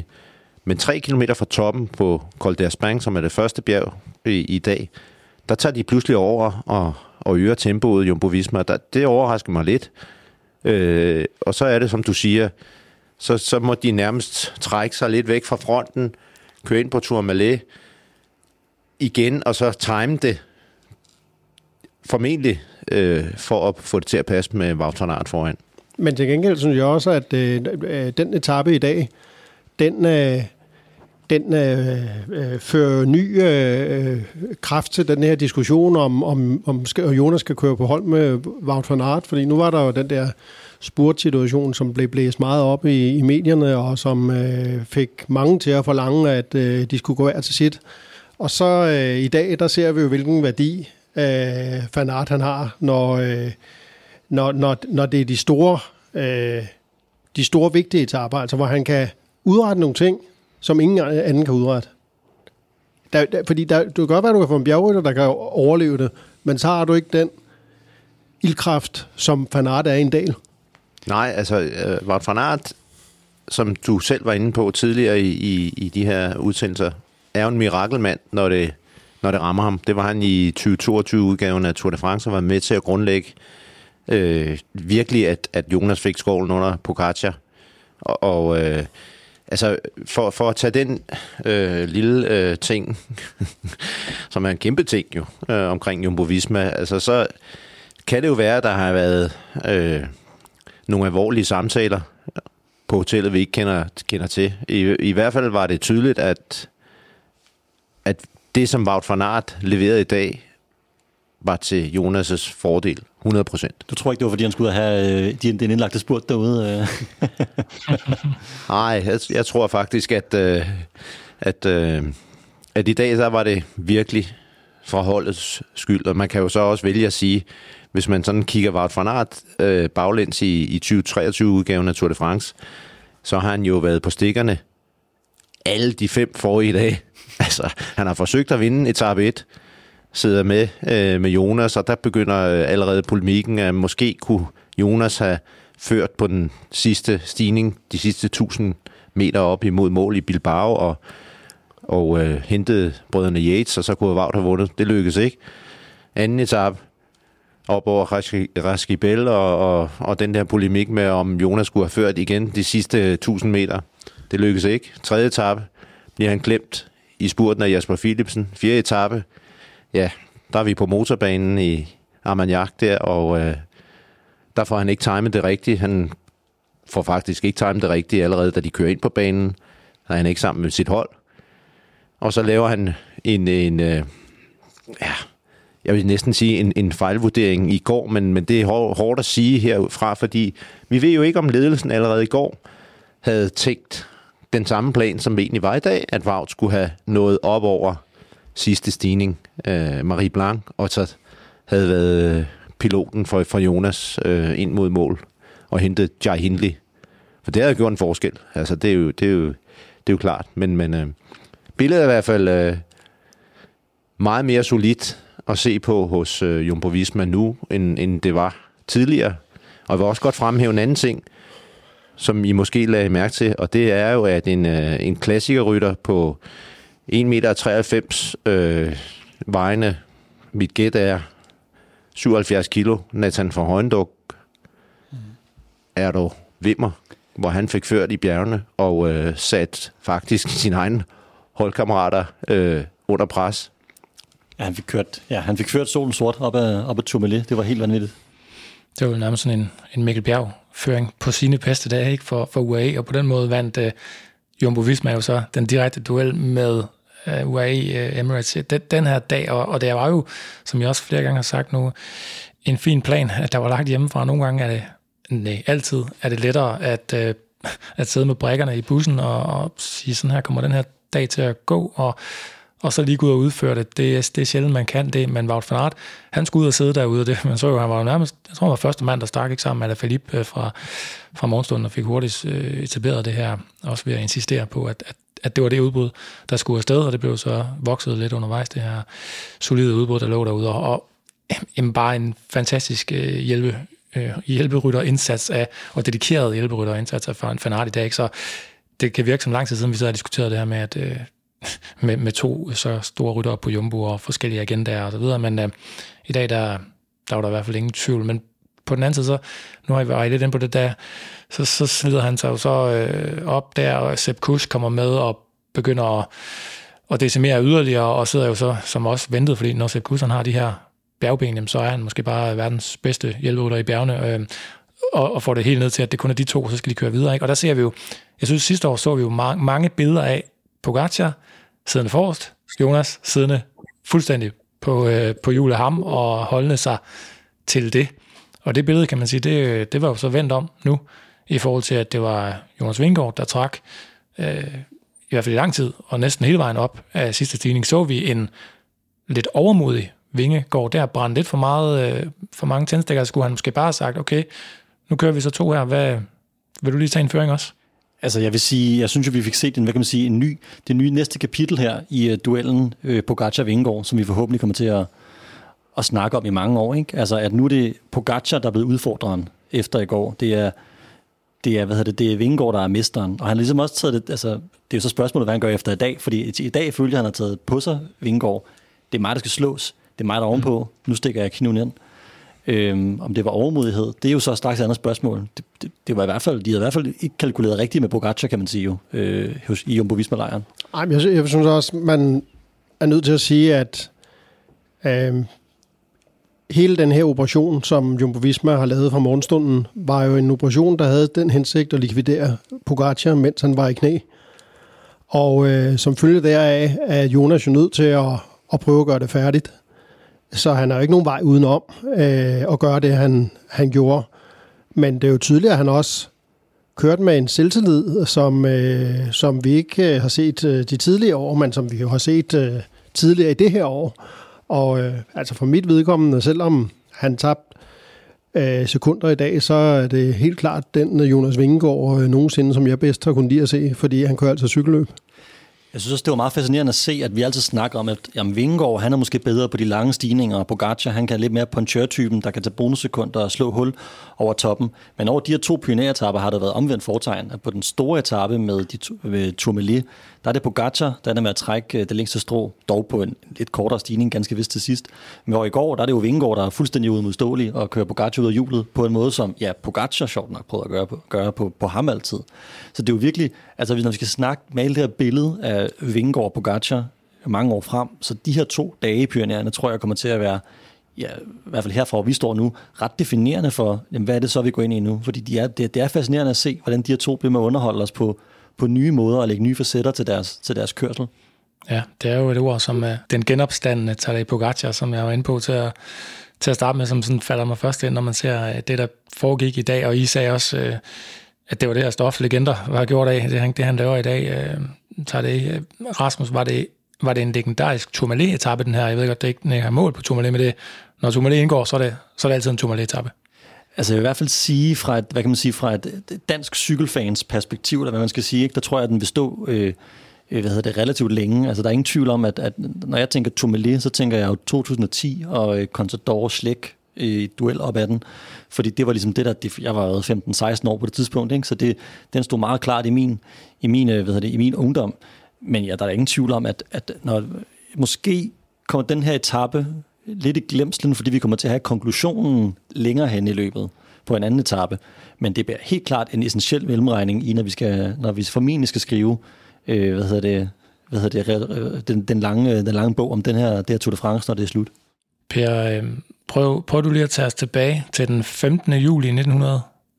Men tre kilometer fra toppen på Col d'Espagne, som er det første bjerg i, i dag, der tager de pludselig over og, og øger tempoet Jumbo-Visma. Der, det overrasker mig lidt. Øh, og så er det, som du siger, så, så må de nærmest trække sig lidt væk fra fronten, køre ind på Tourmalet igen, og så time det formentlig øh, for at få det til at passe med Wout van Aert foran. Men til gengæld synes jeg også, at øh, den etape i dag, den, øh, den øh, øh, fører ny øh, kraft til den her diskussion om, om, om Jonas skal køre på hold med Wout van Aert, fordi nu var der jo den der spurtsituation, som blev blæst meget op i, i medierne, og som øh, fik mange til at forlange, at øh, de skulle gå hver til sit. Og så øh, i dag, der ser vi jo, hvilken værdi øh, van Aert han har, når, øh, når, når, når det er de store, øh, de store vigtige etaper, altså hvor han kan udrette nogle ting, som ingen anden kan udrette. Der, der, fordi der, du kan godt være, at du kan få en bjergrytter, der kan overleve det, men så har du ikke den ildkraft, som Van Aert er i en del. Nej, altså, Wout van Aert, som du selv var inde på tidligere i, i, i de her udsendelser, er jo en mirakelmand, når det, når det rammer ham. Det var han i tyve toogtyve-udgaven af Tour de France, og var med til at grundlægge øh, virkelig, at, at Jonas fik skålen under Pogacar. Og, og øh, altså, for, for at tage den øh, lille øh, ting, som er en kæmpe ting jo, øh, omkring Jumbo-Visma, altså så kan det jo være, at der har været øh, nogle alvorlige samtaler på hotellet, vi ikke kender, kender til. I, I hvert fald var det tydeligt, at, at det, som Wout van Aert leverede i dag, var til Jonas' fordel. hundrede procent. Du tror ikke, det var, fordi han skulle have øh, den indlagte spurt derude? Nej, øh. jeg, jeg tror faktisk, at, øh, at, øh, at i dag, så var det virkelig fra holdets skyld, og man kan jo så også vælge at sige, hvis man sådan kigger Wout van Aert øh, baglæns i, i tyve treogtyve-udgaven af Tour de France, så har han jo været på stikkerne alle de fem forrige dage. Altså, han har forsøgt at vinde etape et, sidder med øh, med Jonas, og der begynder øh, allerede polemikken, at måske kunne Jonas have ført på den sidste stigning, de sidste tusind meter op imod mål i Bilbao, og og øh, hentede brødrene Yates, og så kunne Wout have vundet. Det lykkedes ikke. Anden etape op over Raskibel, og, og, og den der polemik med, om Jonas skulle have ført igen de sidste tusind meter. Det lykkedes ikke. Tredje etape bliver han klemt i spurten af Jasper Philipsen. Fjerde etape, ja, der er vi på motorbanen i Armagnac der, og øh, der får han ikke timet det rigtigt. Han får faktisk ikke timet det rigtigt allerede, da de kører ind på banen. Der er han ikke sammen med sit hold. Og så laver han en, en øh, ja, jeg vil næsten sige en, en fejlvurdering i går, men, men det er hår, hårdt at sige herfra, fordi vi ved jo ikke, om ledelsen allerede i går havde tænkt den samme plan, som vi egentlig var i dag, at Wout skulle have nået op over sidste stigning, øh, Marie-Blanque, og så havde været piloten for, for Jonas øh, ind mod mål og hentet Jai Hindley. For det havde gjort en forskel. Altså, det er jo, det er jo, det er jo klart, men... men øh, billedet er i hvert fald øh, meget mere solidt at se på hos øh, Jumbo-Visma nu, end, end det var tidligere. Og jeg vil også godt fremhæve en anden ting, som I måske lagde mærke til, og det er jo, at en, øh, en klassikerrytter på en komma treoghalvfems meter øh, vejende, mit gæt er syvoghalvfjerds kilo, Nathan van Højendorp, er dog vimmer, hvor han fik ført i bjergene og øh, sat faktisk sin egen holdkammerater øh, under pres. Ja, han fik kørt, ja, han fik kørt solen sort op ad, op ad Tourmalet. Det var helt vanvittigt. Det var jo nærmest sådan en, en Mikkel Bjerg-føring på sine bedste dage, ikke, for, for U A E, og på den måde vandt øh, Jumbo-Visma jo så den direkte duel med øh, U A E øh, Emirates den, den her dag, og, og det var jo, som jeg også flere gange har sagt nu, en fin plan, at der var lagt hjemmefra. Nogle gange er det, nej, altid er det lettere at, øh, at sidde med brækkerne i bussen og, og sige, sådan her kommer den her dag til at gå, og, og så lige gå ud og udføre det. Det er, det er sjældent, man kan det, men Wout van Aert, han skulle ud og sidde derude, det, man så jo, han var jo nærmest, jeg tror, han var første mand, der stak, ikke, sammen med Alaphilippe fra, fra morgenstunden, og fik hurtigt øh, etableret det her, også ved at insistere på, at, at, at det var det udbrud, der skulle afsted, og det blev så vokset lidt undervejs, det her solide udbrud, der lå derude, og, og øh, bare en fantastisk øh, hjælpe, øh, hjælperytterindsats af, og dedikeret hjælperytterindsats af Van Aert i dag, ikke? Så det kan virke som lang tid siden, vi så har diskuteret det her med, at, øh, med, med to så store ryttere på Jumbo og forskellige agendaer og så videre, men øh, i dag, der, der var der i hvert fald ingen tvivl. Men på den anden side, så, nu har jeg været lidt inde på det der, så, så slider han sig jo så øh, op der, og Sepp Kuss kommer med og begynder at, at decimere yderligere, og sidder jo så, som også ventet, fordi når Sepp Kuss har de her bjergben, jamen, så er han måske bare verdens bedste hjælperytter i bjergene, øh, og, og får det helt ned til, at det kun er de to, så skal de køre videre, ikke? Og der ser vi jo, jeg synes sidste år så vi jo mange, mange billeder af Pogacar siddende forrest, Jonas siddende fuldstændig på, øh, på hjulet ham og holdende sig til det. Og det billede, kan man sige, det, det var jo så vendt om nu, i forhold til, at det var Jonas Vingegaard, der trak øh, i hvert fald i lang tid, og næsten hele vejen op af sidste stigning, så vi en lidt overmodig Vingegaard der brændte lidt for meget, øh, for mange tændstikker, skulle han måske bare have sagt, okay, nu kører vi så to her, hvad, vil du lige tage en føring også? Altså, jeg vil sige, jeg synes jo, vi fik set en, hvad kan man sige, en ny, det nye næste kapitel her i uh, duellen øh, Pogacar-Vingegaard, som vi forhåbentlig kommer til at, at snakke om i mange år, ikke? Altså, at nu er det Pogacar, der er blevet udfordreren efter i går. Det er, det er, hvad hedder det, det er Vingegaard, der er mesteren. Og han har ligesom også taget det, altså, det er jo så spørgsmålet, hvad han gør efter i dag, fordi i dag følte jeg, han har taget på sig Vingegaard. Det er mig, der skal slås. Det er mig, der er ovenpå. Nu stikker jeg knuden ind. Øhm, om det var overmodighed, det er jo så straks et andet spørgsmål. Det, det, det var i hvert fald, de havde i hvert fald ikke kalkuleret rigtigt med Pogacar, kan man sige jo, øh, hos, i Jumbo-Visma-lejren. Ej, men jeg, jeg synes også, man er nødt til at sige, at øh, hele den her operation, som Jumbo-Visma har lavet fra morgenstunden, var jo en operation, der havde den hensigt at likvidere Pogacar, mens han var i knæ. Og øh, som følge deraf er Jonas jo nødt til at, at prøve at gøre det færdigt. Så han har jo ikke nogen vej udenom øh, at gøre det, han, han gjorde. Men det er jo tydeligt, at han også kørte med en selvtillid, som, øh, som vi ikke øh, har set øh, de tidligere år, men som vi jo har set øh, tidligere i det her år. Og øh, altså for mit vedkommende, selvom han tabte øh, sekunder i dag, så er det helt klart den Jonas Vingegaard øh, nogensinde, som jeg bedst har kunnet lide at se, fordi han kører altså cykelløb. Jeg synes også, det var meget fascinerende at se, at vi altid snakker om, at jamen, Vingegaard, han er måske bedre på de lange stigninger, og Pogacar, han kan lidt mere punchør-typen, der kan tage bonussekunder og slå hul over toppen. Men over de her to Pyrenæer-etapper har der været omvendt foretegn, at på den store etape med, de, med Tourmalet, der er det Pogacar, der er med at trække det længste strå, dog på en lidt kortere stigning, ganske vist til sidst. Men over i går, der er det jo Vingegaard, der er fuldstændig udmodståelig og kører Pogacar ud af hjulet på en måde, som ja, Pogacar sjovt nok prøvede at gøre, på, gøre på, på ham altid. Så det er jo virkelig, altså hvis vi skal snakke, male det her billede af Vingegaard og Pogacar mange år frem, så de her to dage i Pyrenæerne tror jeg kommer til at være, ja, i hvert fald herfra, hvor vi står nu, ret definerende for, jamen, hvad er det så, vi går ind i nu? Fordi de er, det, det er fascinerende at se, hvordan de her to bliver med at underholde os på, på nye måder og lægge nye facetter til deres, til deres kørsel. Ja, det er jo et ord som uh, den genopstandende Tadej Pogacar, som jeg var inde på til at, til at starte med, som sådan falder mig først ind, når man ser det, der foregik i dag, og I sagde også, uh, at det var det her stof, legender har gjort af, det, det han laver i dag. Uh, Tadej, Rasmus, var det, var det en legendarisk Tourmalet-etappe, den her? Jeg ved godt, det ikke den her mål på Tourmalet, men det, når Tourmalet indgår, så er det, så er det altid en Tourmalet-etappe. Altså jeg vil i hvert fald sige, fra et, hvad kan man sige, fra et dansk cykelfans perspektiv, eller hvad man skal sige, ikke? Der tror jeg, at den vil stå øh, hvad hedder det, relativt længe. Altså der er ingen tvivl om, at, at når jeg tænker Tourmalet, så tænker jeg jo to tusind ti og øh, Contador Schleck i duel op ad den, fordi det var ligesom det der, jeg var femten seksten år på det tidspunkt, ikke? Så det, den stod meget klart i min, i min, hvad hedder det, i min ungdom, men ja, der er ingen tvivl om, at, at når, måske kommer den her etape lidt i glemslen, fordi vi kommer til at have konklusionen længere hen i løbet på en anden etape, men det bliver helt klart en essentiel mellemregning i, når vi, skal, når vi formentlig skal skrive, øh, hvad hedder det, hvad hedder det den, den, lange, den lange bog om den her, det her Tour de France, når det er slut. Per, øh, prøv, prøv du lige at tage os tilbage til den femtende juli nitten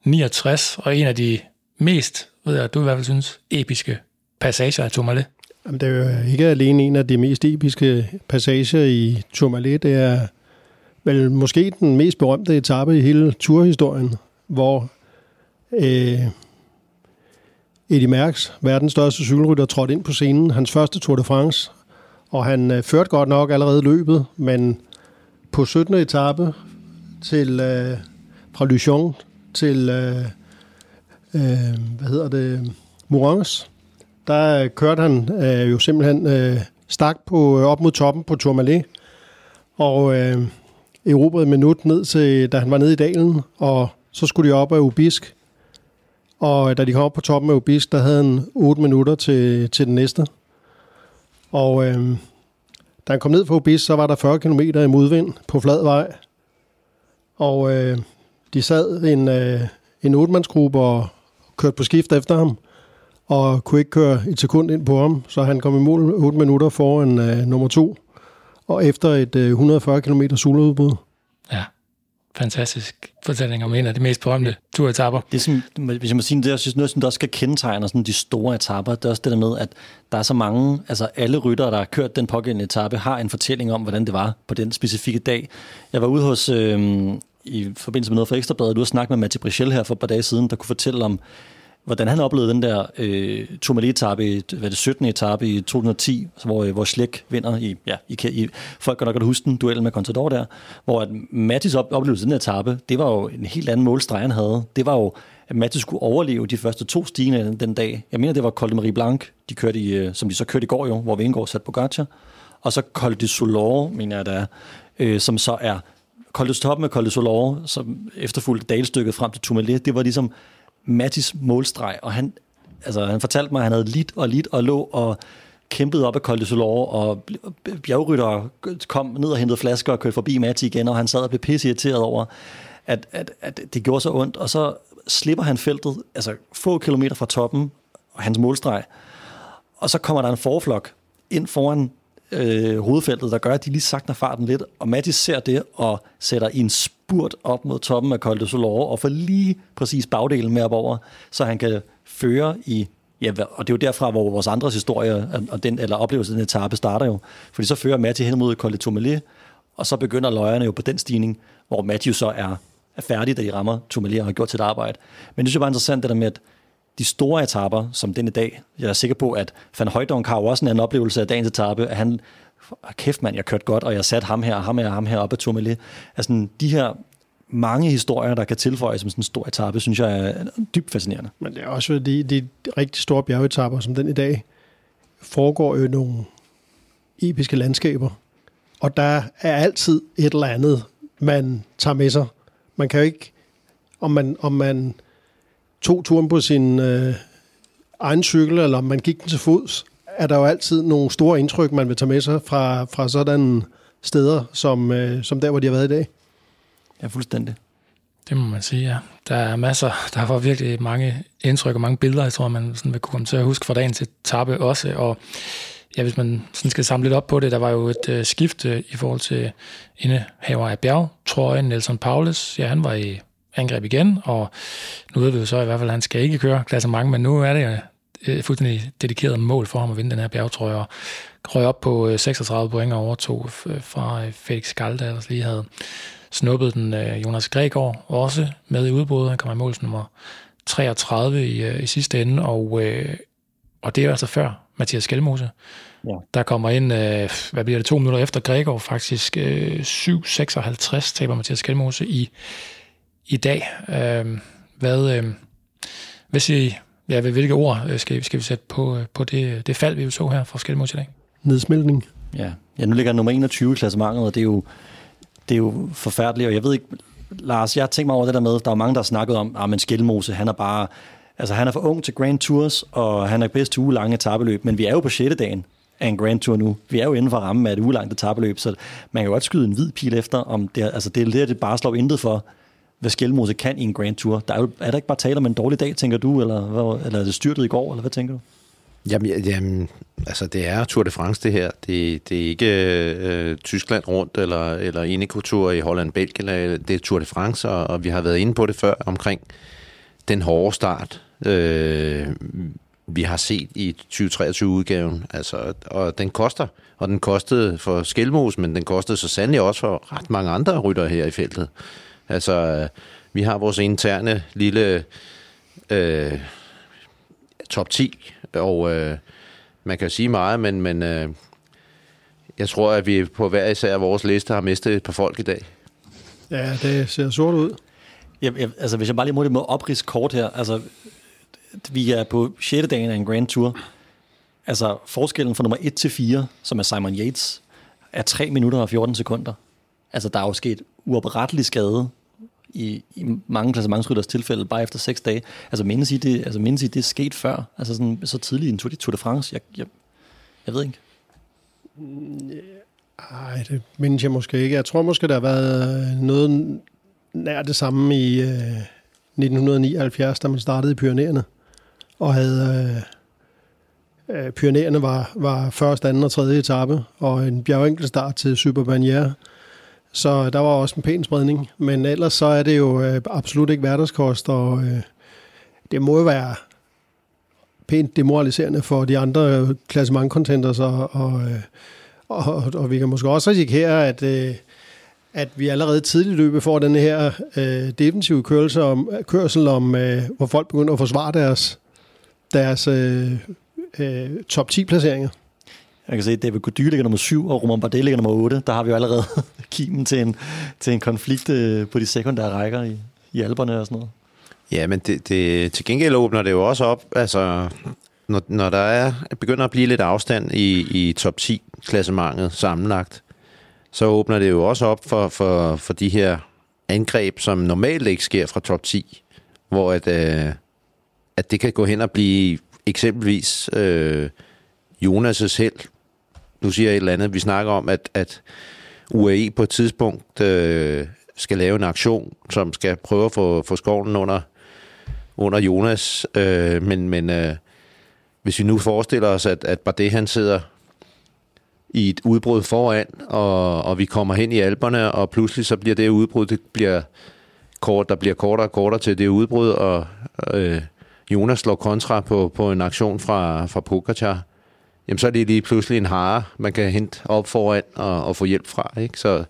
niogtres, og en af de mest, ved jeg, du i hvert fald synes, episke passager af Tourmalet. Jamen, det er jo ikke alene en af de mest episke passager i Tourmalet. Det er vel måske den mest berømte etape i hele turhistorien, hvor øh, Eddy Merckx, verdens største cykelrytter, trådte ind på scenen. Hans første Tour de France, og han øh, førte godt nok allerede løbet, men på syttende etape til øh, fra Luchon til øh, øh, hvad hedder det Moranges, der kørte han øh, jo simpelthen øh, stak på øh, op mod toppen på Tourmalet og øh, erobrede et minut ned til, da han var nede i dalen, og så skulle de op af Aubisque, og da de kom op på toppen af Aubisque, der havde han otte minutter til til den næste, og øh, da han kom ned fra Aubisque, så var der fyrre kilometer i modvind på flad vej. Og øh, de sad en, øh, en otte-mandsgruppe og kørte på skift efter ham, og kunne ikke køre et sekund ind på ham, så han kom i mål otte minutter foran øh, nummer to, og efter et øh, et hundrede og fyrre kilometer soloudbrud. Ja, fantastisk fortælling om en af de mest berømte turetapper. Det er sådan, hvis jeg må sige, det er også noget, som der også skal kendetegne sådan de store etapper. Det er også det der med, at der er så mange, altså alle ryttere, der har kørt den pågældende etape, har en fortælling om, hvordan det var på den specifikke dag. Jeg var ude hos, øh, i forbindelse med noget fra Ekstrabladet, du har snakket med Mati Brichel her for et par dage siden, der kunne fortælle om, hvordan han oplevede den der øh, Tourmalet-etappe, hvad det syttende etape i to tusind ti, hvor, hvor Schleck vinder i, ja, i, i folk kan nok godt huske den duel med Contador der, hvor at Mattis oplevelse den etape, det var jo en helt anden målstreg, han havde. Det var jo, at Mathias skulle overleve de første to stigninger den, den dag. Jeg mener, det var Col de Marie-Blanque, de kørte i, som de så kørte i går jo, hvor Vingegaard satte Pogacar. Og så Col de Solor, mener jeg, der, øh, som så er Col de Toppen med Col de Solor, som efterfulgte dalstykket frem til Tourmalet. Det var ligesom Mathias målstreg, og han, altså, han fortalte mig, at han havde lidt og lidt og lå og kæmpede op af Col de Solor, og bjergryttere kom ned og hentede flasker og kørte forbi Mati igen, og han sad og blev pisseirriteret over, at, at, at det gjorde så ondt, og så slipper han feltet, altså få kilometer fra toppen, og hans målstreg, og så kommer der en forflok ind foran øh, hovedfeltet, der gør, at de lige sakner farten lidt, og Mati ser det og sætter i en spurt op mod toppen af Col de Solor, og får lige præcis bagdelen med op over, så han kan føre i. Ja, og det er jo derfra, hvor vores andres historie og den, eller oplevelse af den etape starter jo. Fordi så fører Mati hen mod Col de Tourmalet, og så begynder løjerne jo på den stigning, hvor Mati jo så er, er færdig, da de rammer Tourmalet og har gjort sit arbejde. Men det synes jeg bare interessant, det der med, at de store etaper, som den i dag, jeg er sikker på, at Van Højdonk har jo også en anden oplevelse af dagens etape, at han, kæft mand, jeg kørte godt, og jeg satte ham her, og ham her, og ham her op ad Tourmalet. Altså de her mange historier, der kan tilføjes som sådan en stor etape, synes jeg er dybt fascinerende. Men det er også de, de rigtig store bjergetapper, som den i dag, foregår jo nogle episke landskaber. Og der er altid et eller andet, man tager med sig. Man kan jo ikke, om man, om man tog turen på sin øh, egen cykel, eller om man gik den til fods, er der jo altid nogle store indtryk, man vil tage med sig fra, fra sådan steder, som, øh, som der, hvor de har været i dag. Ja, fuldstændig. Det må man sige, ja. Der er masser, der var virkelig mange indtryk og mange billeder, jeg tror, man sådan vil kunne komme til at huske fra dagen til etape også. Og ja, hvis man sådan skal samle lidt op på det, der var jo et øh, skift øh, i forhold til indehaver af bjergtrøjen, Nelson Paulus. Ja, han var i angreb igen, og nu ved vi jo så i hvert fald, at han skal ikke køre klassement, men nu er det øh, fuldstændig dedikeret mål for ham at vinde den her bjergtrøje, og røg op på øh, seksogtredive point og overtog øh, fra øh, Felix Galda, der lige havde snuppede den øh, Jonas Grægaard også med i udbruddet. Han kommer i mål nummer treogtredive i, øh, i sidste ende, og, øh, og det er jo altså før Mathias Skjelmose, ja. Der kommer ind, øh, hvad bliver det, to minutter efter Grægaard faktisk, øh, syv seksoghalvtreds taber Mathias Skjelmose i, i dag. Øh, hvad, øh, hvad siger I? Ja, hvilke ord skal vi, skal vi sætte på, på det, det fald, vi så her fra Skjelmose i dag? Nedsmeltning. Ja. ja, nu ligger nummer enogtyve i klassementet, og det er jo Det er jo forfærdeligt, og jeg ved ikke, Lars, jeg tænker mig over det der med, der er mange, der har snakket om, ah, men Skjelmose, han er bare, altså han er for ung til Grand Tours, og han er bedst til ugelange etabeløb, men vi er jo på sjette dagen af en Grand Tour nu. Vi er jo inden for rammen af et ugelangt etabeløb, så man kan jo også skyde en hvid pil efter, om det er, altså det er lidt, det bare slår intet for, hvad Skjelmose kan i en Grand Tour. Der er, jo, er der ikke bare tale om en dårlig dag, tænker du, eller, eller er det styrtet i går, eller hvad tænker du? Jamen, jamen, altså det er Tour de France det her. Det, det er ikke øh, Tyskland rundt eller, eller Eneco-tur i Holland, Belgien. Det er Tour de France, og, og vi har været inde på det før omkring den hårde start, øh, vi har set i tyve treogtyve-udgaven. Altså, og den koster, og den kostede for Skjelmose, men den kostede så sandelig også for ret mange andre ryttere her i feltet. Altså, vi har vores interne lille øh, top ti, og øh, man kan sige meget, men, men øh, jeg tror, at vi på hver især af vores liste har mistet et par folk i dag. Ja, det ser sort ud. Jeg, jeg, altså, hvis jeg bare lige må det med opridse kort her, altså, vi er på sjette dagen af en Grand Tour. Altså, forskellen fra nummer et til fire, som er Simon Yates, er tre minutter og fjorten sekunder. Altså, der er jo sket uoprettelig skade I, i mange klassementsrytters tilfælde, bare efter seks dage. Altså mindes I, det, altså, mindes I, det er sket før? Altså sådan, så tidligt en Tour de, Tour de France? Jeg, jeg, jeg ved ikke. Nej, det mindes jeg måske ikke. Jeg tror måske, der har været noget nær det samme i øh, nitten nioghalvfjerds, da man startede i Pyrenæerne, og havde øh, Pyrenæerne var, var første, anden og tredje etape, og en bjergenkeltstart til Superbanière. Så der var også en pæn spredning, men ellers så er det jo øh, absolut ikke hverdagskost, og øh, det må jo være pænt demoraliserende for de andre klassementkontenders, og, og, øh, og, og vi kan måske også risikere, at, øh, at vi allerede tidligt i løbet får den her øh, defensive kørsel om, kørsel om øh, hvor folk begynder at forsvare deres, deres øh, øh, top ti-placeringer. Jeg kan se, at David Gody ligger nummer syv, og Romain Bardet ligger nummer otte. Der har vi jo allerede kimen til en, til en konflikt på de sekundære rækker i, i Alperne og sådan noget. Ja, men det, det, til gengæld åbner det jo også op, altså, når, når der er, begynder at blive lidt afstand i, i top ti-klassementet sammenlagt, så åbner det jo også op for, for, for de her angreb, som normalt ikke sker fra top ti, hvor at, øh, at det kan gå hen og blive eksempelvis øh, Jonas' held. Nu siger jeg et eller andet. Vi snakker om, at, at U A E på et tidspunkt øh, skal lave en aktion, som skal prøve at få, få skovlen under, under Jonas. Øh, men men øh, hvis vi nu forestiller os, at, at Bardet han sidder i et udbrud foran, og, og vi kommer hen i Alperne, og pludselig så bliver det udbrud, det bliver kort, der bliver kortere og kortere til det udbrud, og øh, Jonas slår kontra på, på en aktion fra, fra Pogacar. Jamen så er det lige pludselig en hare, man kan hente op foran og, og få hjælp fra, ikke? Så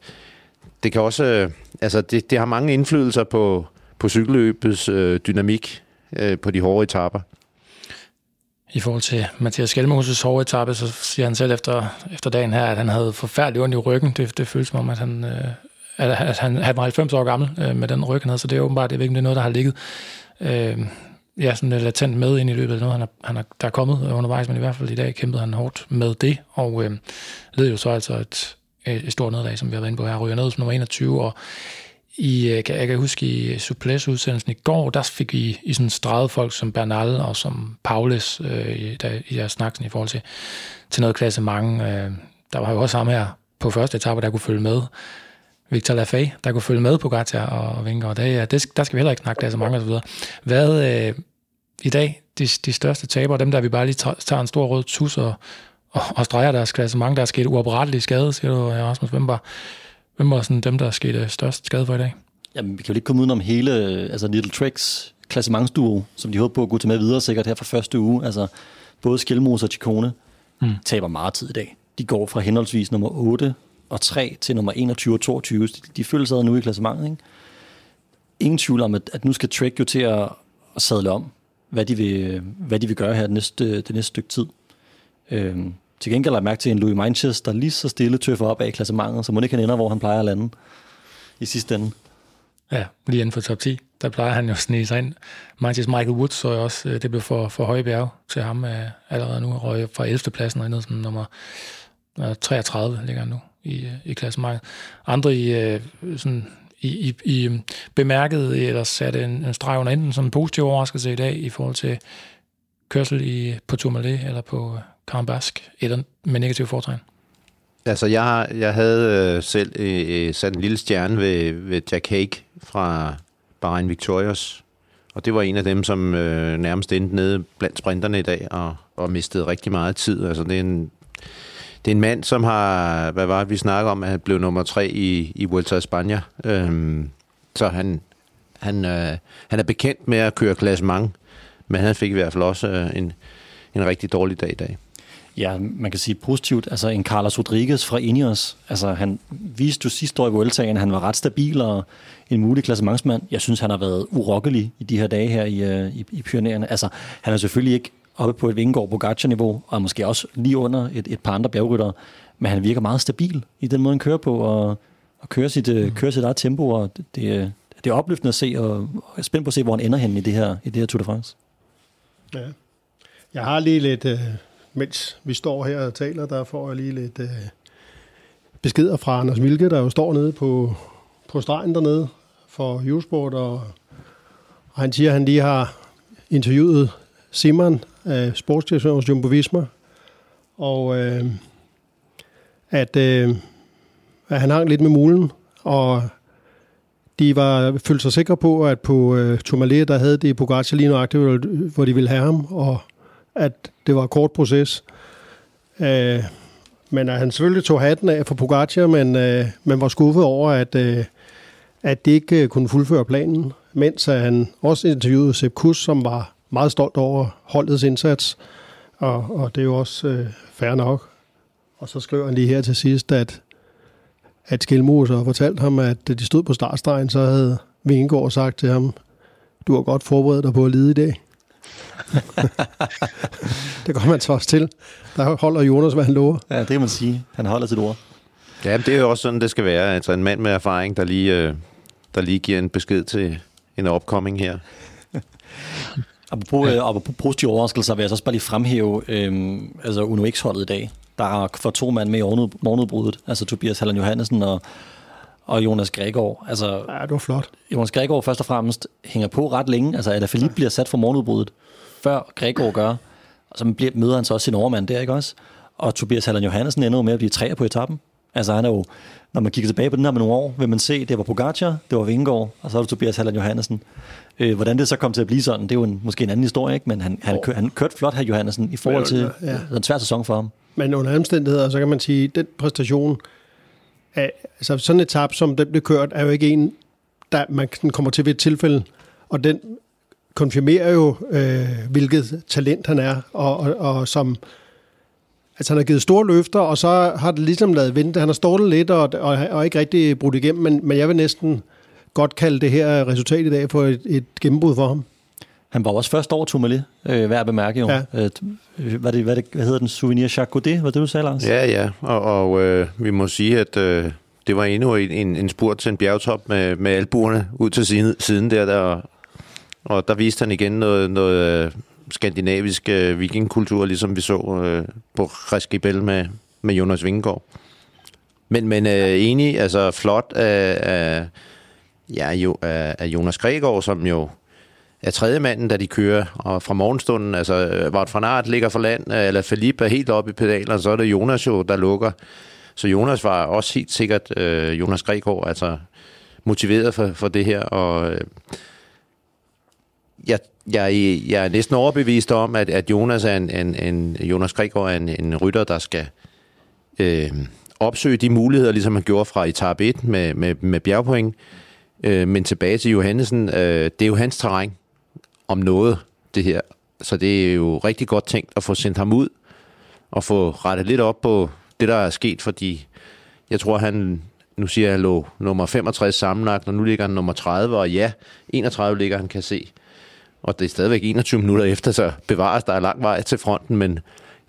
det kan også, altså det, det har mange indflydelser på, på cykelløbets øh, dynamik øh, på de hårde etapper. I forhold til Mathias Skjelmoses hårde etape, så siger han selv efter, efter dagen her, at han havde forfærdeligt ondt i ryggen. Det, det føles som om, at han, øh, at, at han, han var halvfems år gammel øh, med den ryg, han havde, så det er åbenbart, det er virkelig noget, der har ligget øh, ja, sådan lidt latent med ind i løbet af noget, han er, han er, der er kommet undervejs, men i hvert fald i dag kæmpede han hårdt med det, og øh, led jo så altså et, et stort nederlag, som vi har været inde på her, ryger ned som nummer enogtyve, og I, kan, jeg kan huske i Souplesse-udsendelsen i går, der fik vi i sådan streget folk som Bernal og som Paulus øh, i, der, i deres snakken i forhold til, til noget klasse mange. Øh, der var jo også ham her på første etape, der kunne følge med. Victor Lafay, der kunne følge med Pogacar og Vingegaard. Der, der skal vi heller ikke snakke klasse mange og så videre. Hvad øh, i dag, de, de største tabere, dem der vi bare lige tager en stor rød tus og, og, og streger deres klasse mange, der er sket uoprettelige skade, siger du, Rasmus. Hvem var... Hvem var sådan dem, der er sket størst skade for i dag? Jamen, vi kan jo ikke komme udenom hele altså Little Tricks klassementsduo, som de håber på at gå til med videre sikkert her fra første uge. Altså, både Skjelmose og Ciccone mm. taber meget tid i dag. De går fra henholdsvis nummer otte og tre til nummer enogtyve og toogtyve. De, de føles ad nu i klassementet, ikke? Ingen tvivl om, at, at nu skal Trek jo til at, at sadle om, hvad de vil, hvad de vil gøre her det næste, det næste stykke tid. Øhm. Til gengæld har jeg mærke til en Louis Manchester, der lige så stille tøffer op af klassementet, så må det ikke han ender, hvor han plejer at lande i sidste ende. Ja, lige inden for top ti, der plejer han jo at snige sig ind. Manchester Michael Woods så også, det blev for, for høje bjerge til ham allerede nu, røg fra ellevte pladsen og endnu som nummer treogtredive ligger han nu i, i klassementet. Andre i, sådan, i, i, i bemærkede, eller satte en, en streg under enten som en positiv overraskelse i dag i forhold til kørsel i, på Tourmalet eller på Karmbask, eller med negativ foretegn? Altså, jeg, jeg havde øh, selv øh, sat en lille stjerne ved, ved Jack Hake fra Bahrain Victorious, og det var en af dem, som øh, nærmest endte nede blandt sprinterne i dag, og, og mistede rigtig meget tid. Altså, det er en, det er en mand, som har, hvad var det, vi snakker om, at han blev nummer tre i, i Vuelta a España. Øhm, så han, han, øh, han er bekendt med at køre klassement, men han fik i hvert fald også øh, en, en rigtig dårlig dag i dag. Ja, man kan sige positivt. Altså en Carlos Rodriguez fra Ineos. Altså han viste jo sidste år i Vueltaen, han var ret stabil og en mulig klassementsmand. Jeg synes, han har været urokkelig i de her dage her i, i, i Pyrenæerne. Altså han er selvfølgelig ikke oppe på et Vingegaard-Pogacar-niveau, og måske også lige under et, et par andre bjergryttere, men han virker meget stabil i den måde, han kører på og, og kører, sit, mm. kører sit eget tempo. Og det, det, det er opløftende at se, og jeg er spændt på at se, hvor han ender hen i det her, i det her Tour de France. Ja. Jeg har lige lidt... Øh Mens vi står her og taler, der får jeg lige lidt øh, beskeder fra Anders Milke, der jo står nede på, på stregen dernede for Eurosport, og, og han siger, at han lige har interviewet Simon, øh, sportsdirektør hos Jumbo-Visma, og øh, at, øh, at han hang lidt med mulen, og de var følte sig sikre på, at på øh, Tourmalet, der havde det Pogacar lige nøjagtigt, hvor de ville have ham, og at det var en kort proces. Øh, men han selvfølgelig tog hatten af for Pogacar, men øh, man var skuffet over, at, øh, at det ikke kunne fuldføre planen, mens han også interviewede Sepp Kuss, som var meget stolt over holdets indsats, og, og det er jo også øh, fair nok. Og så skriver han lige her til sidst, at, at Skjelmose har fortalt ham, at da de stod på startstregen, så havde Vingegaard sagt til ham, du har godt forberedt dig på at lide i dag. Det kommer man så også til. Der holder Jonas, hvad han lover. Ja, det kan man sige. Han holder sit ord. Ja, det er jo også sådan, det skal være. Altså en mand med erfaring, der lige, der lige giver en besked til en opkomming her. Apropos, ja. øh, apropos positive overraskelser, vil jeg så bare lige fremhæve øh, altså Uno X-holdet i dag. Der er for to mand med i morgenudbruddet, altså Tobias Halland Johannessen og, og Jonas Grægaard. Altså, ja, det var flot. Jonas Grægaard først og fremmest hænger på ret længe. Altså Alaphilippe ja. bliver sat for morgenudbruddet, før Grægaard gør. Og så bliver, møder han så også sin overmand der, ikke også? Og Tobias Halland Johannessen ender jo med at blive træer på etappen. Altså han er jo, når man kigger tilbage på den her med nogle år, vil man se, det var Pogacar, det var Vingegaard, og så var det Tobias Halland Johannessen. Øh, hvordan det så kom til at blive sådan, det er jo en, måske en anden historie, ikke? Men han, han, kør, han kørte flot her Johannessen i forhold til ja. en svær sæson for ham. Men under omstændigheder, så kan man sige, den præstation af altså sådan et tab, som den blev kørt, er jo ikke en, der man kommer til ved et tilfælde, og den konfirmerer jo, øh, hvilket talent han er, og, og, og som... Altså han har givet store løfter, og så har det ligesom lavet vente. Han har stået lidt og, og, og ikke rigtig brudt igennem, men, men jeg vil næsten godt kalde det her resultat i dag for et, et gennembrud for ham. Han var også først over Tourmalet, øh, værd at bemærke jo. Ja. Øh, hvad, det, hvad, det, hvad hedder den? Souvenir Jacques Gaudet? Var det, du sagde, Lars? Ja, ja, og, og øh, vi må sige, at øh, det var endnu en, en, en spurt til en bjergtop med, med albuerne ud til siden, siden der, der, og der viste han igen noget... noget øh, skandinavisk øh, vikingkultur, ligesom vi så øh, på Reskibel med, med Jonas Vingegaard. Men, men øh, enig, altså flot af, af, ja, jo, af, af Jonas Grægaard, som jo er tredje manden, da de kører, og fra morgenstunden, altså Wout van Aert ligger for land, eller Philippe er helt oppe i pedalerne, så er det Jonas jo, der lukker. Så Jonas var også helt sikkert, øh, Jonas Grægaard, altså motiveret for, for det her, og øh, jeg Jeg, jeg er næsten overbevist om, at, at Jonas er en, en, en Jonas Grægaard er en, en rytter, der skal øh, opsøge de muligheder, ligesom han gjorde fra etape et med, med, med bjergpoint. Øh, men tilbage til Johannessen, øh, det er jo hans terræn om noget, det her. Så det er jo rigtig godt tænkt at få sendt ham ud og få rettet lidt op på det, der er sket, fordi jeg tror, han... Nu siger jeg, lå nummer femogtres sammenlagt, og nu ligger han nummer tredive, og ja, enogtredive ligger han, kan se. Og det er stadigvæk enogtyve minutter efter, så bevares der er lang vej til fronten, men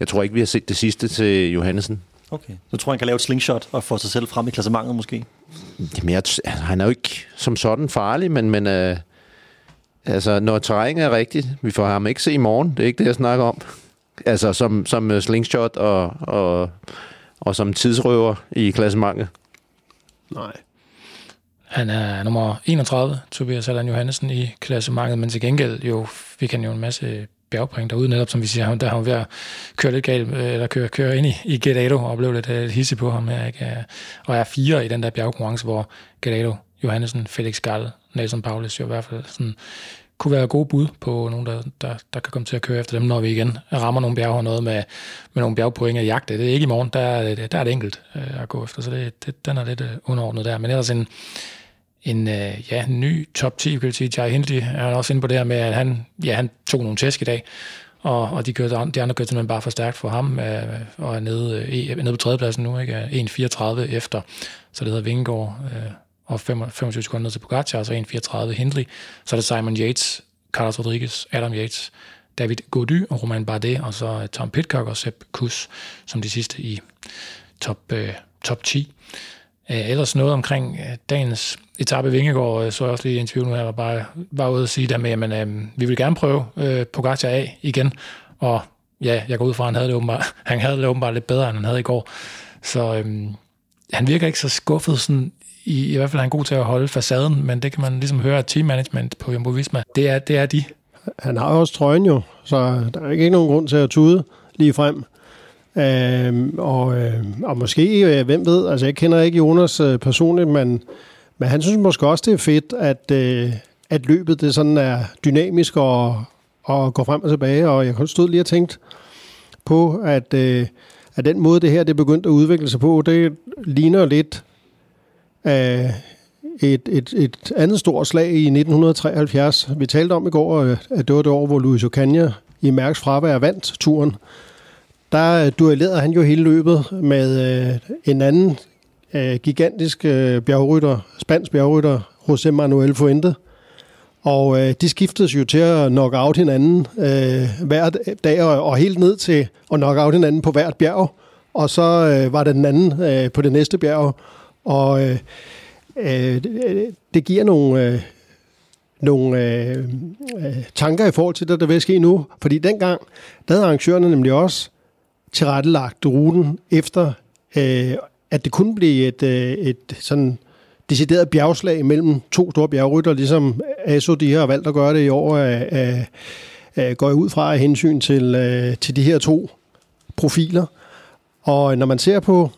jeg tror ikke, vi har set det sidste til Johannessen. Okay, så tror jeg, han kan lave et slingshot og få sig selv frem i klassementet måske? Jamen, jeg, han er jo ikke som sådan farlig, men, men øh, altså, når terrænet er rigtigt, vi får ham ikke se i morgen, det er ikke det, jeg snakker om. Altså, som, som slingshot og, og, og som tidsrøver i klassementet. Nej. Han er nummer enogtredive, Tobias Halland Johannessen, i klassementet, men til gengæld jo, fik han jo en masse bjergpoint derude, netop som vi siger, der har han ved at køre lidt galt, eller køre, køre ind i, i Guedato, og blev lidt, lidt hisse på ham her, ikke? Og er fire i den der bjergkonkurrence, hvor Guedato, Johannessen, Felix Gall, Nelson Paulus jo i hvert fald sådan, kunne være gode bud på nogen, der, der, der kan komme til at køre efter dem, når vi igen rammer nogle bjerg og noget med, med nogle bjergpoint at jagte. Det er ikke i morgen, der er det, der er det enkelt at gå efter, så det, det, den er lidt underordnet der, men ellers en En øh, ja, ny top ti, vil jeg sige. Jai Hindley er også inde på det her med, at han, ja, han tog nogle tæsk i dag, og, og de, kørte, de andre kørte simpelthen bare for stærkt for ham, øh, og er nede, øh, nede på tredjepladsen nu, ikke? en fireogtredive efter, så det hedder Vingegaard, øh, og femogtyve sekunder ned til Pogacar, og så en fireogtredive Hindley. Så er det Simon Yates, Carlos Rodriguez, Adam Yates, David Gaudu og Romain Bardet, og så Tom Pidcock og Sepp Kuss, som de sidste i top, øh, top ti. Æh, ellers noget omkring øh, dagens etape Vingegaard, øh, så jeg også lige i interview nu her, var bare var ude at sige der med, jamen øh, vi vil gerne prøve øh, Pogacar af igen, og ja, jeg går ud fra, han havde det åbenbart, han havde det åbenbart lidt bedre, end han havde i går, så øh, han virker ikke så skuffet, sådan, i, i hvert fald er han god til at holde facaden, men det kan man ligesom høre, at teammanagement på Jumbo-Visma, det er, det er de. Han har også trøjen jo, så der er ikke nogen grund til at tude lige frem. Øhm, og, øh, og måske, øh, hvem ved, altså jeg kender ikke Jonas øh, personligt, men, men han synes måske også, det er fedt, at, øh, at løbet det sådan er dynamisk og, og går frem og tilbage, og jeg stod lige og tænkte på, at, øh, at den måde det her, det begyndte at udvikle sig på, det ligner lidt øh, et, et, et andet stort slag i nitten treoghalvfjerds. Vi talte om i går, at det var det år, hvor Luis Ocaña i Mærks fravær vandt turen. Der duellerede han jo hele løbet med øh, en anden øh, gigantisk øh, bjergrytter, spansk bjergrytter, José Manuel Fuente. Og øh, de skiftedes jo til at knock out hinanden øh, hver dag, og, og helt ned til at knock out hinanden på hvert bjerg. Og så øh, var det den anden øh, på det næste bjerg. Og øh, øh, det giver nogle, øh, nogle øh, øh, tanker i forhold til det, der vil ske nu. Fordi dengang, der havde arrangørerne nemlig også tilrettelagt ruten efter, øh, at det kunne blive et, øh, et sådan decideret bjergslag mellem to store bjergrytter, ligesom A S O de har valgt at gøre det i år, øh, øh, går jeg ud fra af hensyn til, øh, til de her to profiler. Og når man ser på,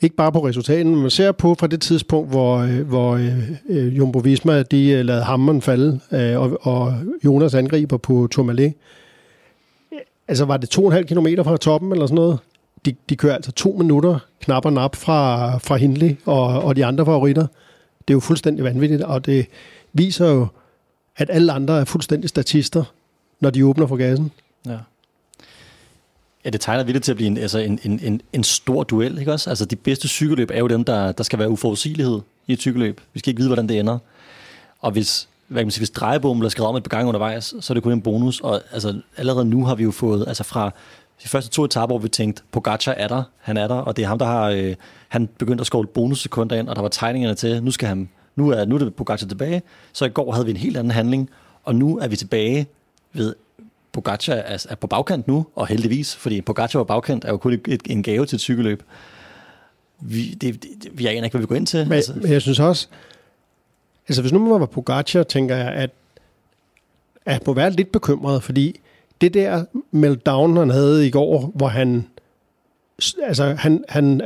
ikke bare på resultaten, men man ser på fra det tidspunkt, hvor, hvor øh, Jumbo-Visma de lavede hammeren falde, øh, og, og Jonas angriber på Tourmalet. Altså var det to komma fem kilometer fra toppen eller sådan noget? De, de kører altså to minutter knap og nap fra, fra Hindley og, og de andre favoritter. Det er jo fuldstændig vanvittigt, og det viser jo, at alle andre er fuldstændig statister, når de åbner for gassen. Ja. Ja, det tegner vildt til at blive en, altså en, en, en stor duel, ikke også? Altså, de bedste cykelløb er jo dem, der, der skal være uforudsigelighed i et cykelløb. Vi skal ikke vide, hvordan det ender. Og hvis, hvad kan man sige, hvis drejebomler skal ramme et par gange undervejs, så er det kun en bonus. Og altså, allerede nu har vi jo fået, altså fra de første to etaper, hvor vi tænkte, Pogacar er der, han er der, og det er ham, der har, øh, han begyndte at skovle bonussekunder ind, og der var tegningerne til, nu skal han, nu er, nu er det Pogacar tilbage. Så i går havde vi en helt anden handling, og nu er vi tilbage ved Pogacar er på bagkant nu, og heldigvis, fordi Pogacar på bagkant er jo kun et, en gave til et cykelløb. Vi, det, det, vi aner ikke, hvad vi går ind til. Men, altså. Men jeg synes også, altså hvis nu man var Pogacar, tænker jeg, at jeg må være lidt bekymret, fordi det der meltdown, han havde i går, hvor han, altså han, han,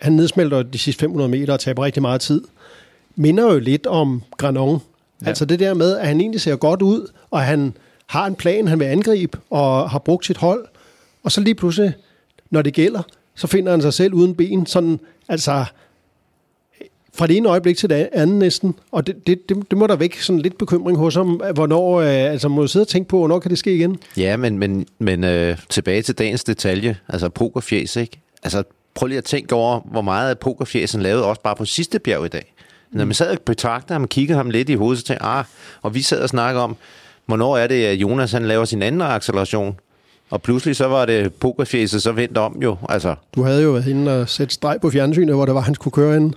han nedsmelter de sidste fem hundrede meter og taber rigtig meget tid, minder jo lidt om Granon. Ja. Altså det der med, at han egentlig ser godt ud, og han har en plan, han vil angribe, og har brugt sit hold, og så lige pludselig, når det gælder, så finder han sig selv uden ben, sådan, altså, fra det ene øjeblik til det andet næsten, og det, det, det må der vække sådan lidt bekymring hos ham, hvornår, altså må du sidde og tænke på, hvornår kan det ske igen? Ja, men, men, men øh, tilbage til dagens detalje, altså pokerfjæs, ikke? Altså, prøv lige at tænke over, hvor meget pokerfjæsen lavede også bare på sidste bjerg i dag. Når man sad og betragtede ham, kiggede ham lidt i hovedet, så tænkte, ah, og vi sad og snakkede om, hvornår er det, at Jonas han laver sin anden acceleration? Og pludselig så var det pokerfjæset, så vendte om jo. Altså. Du havde jo været inde og sætte streg på fjernsynet, hvor det var, han skulle køre ind.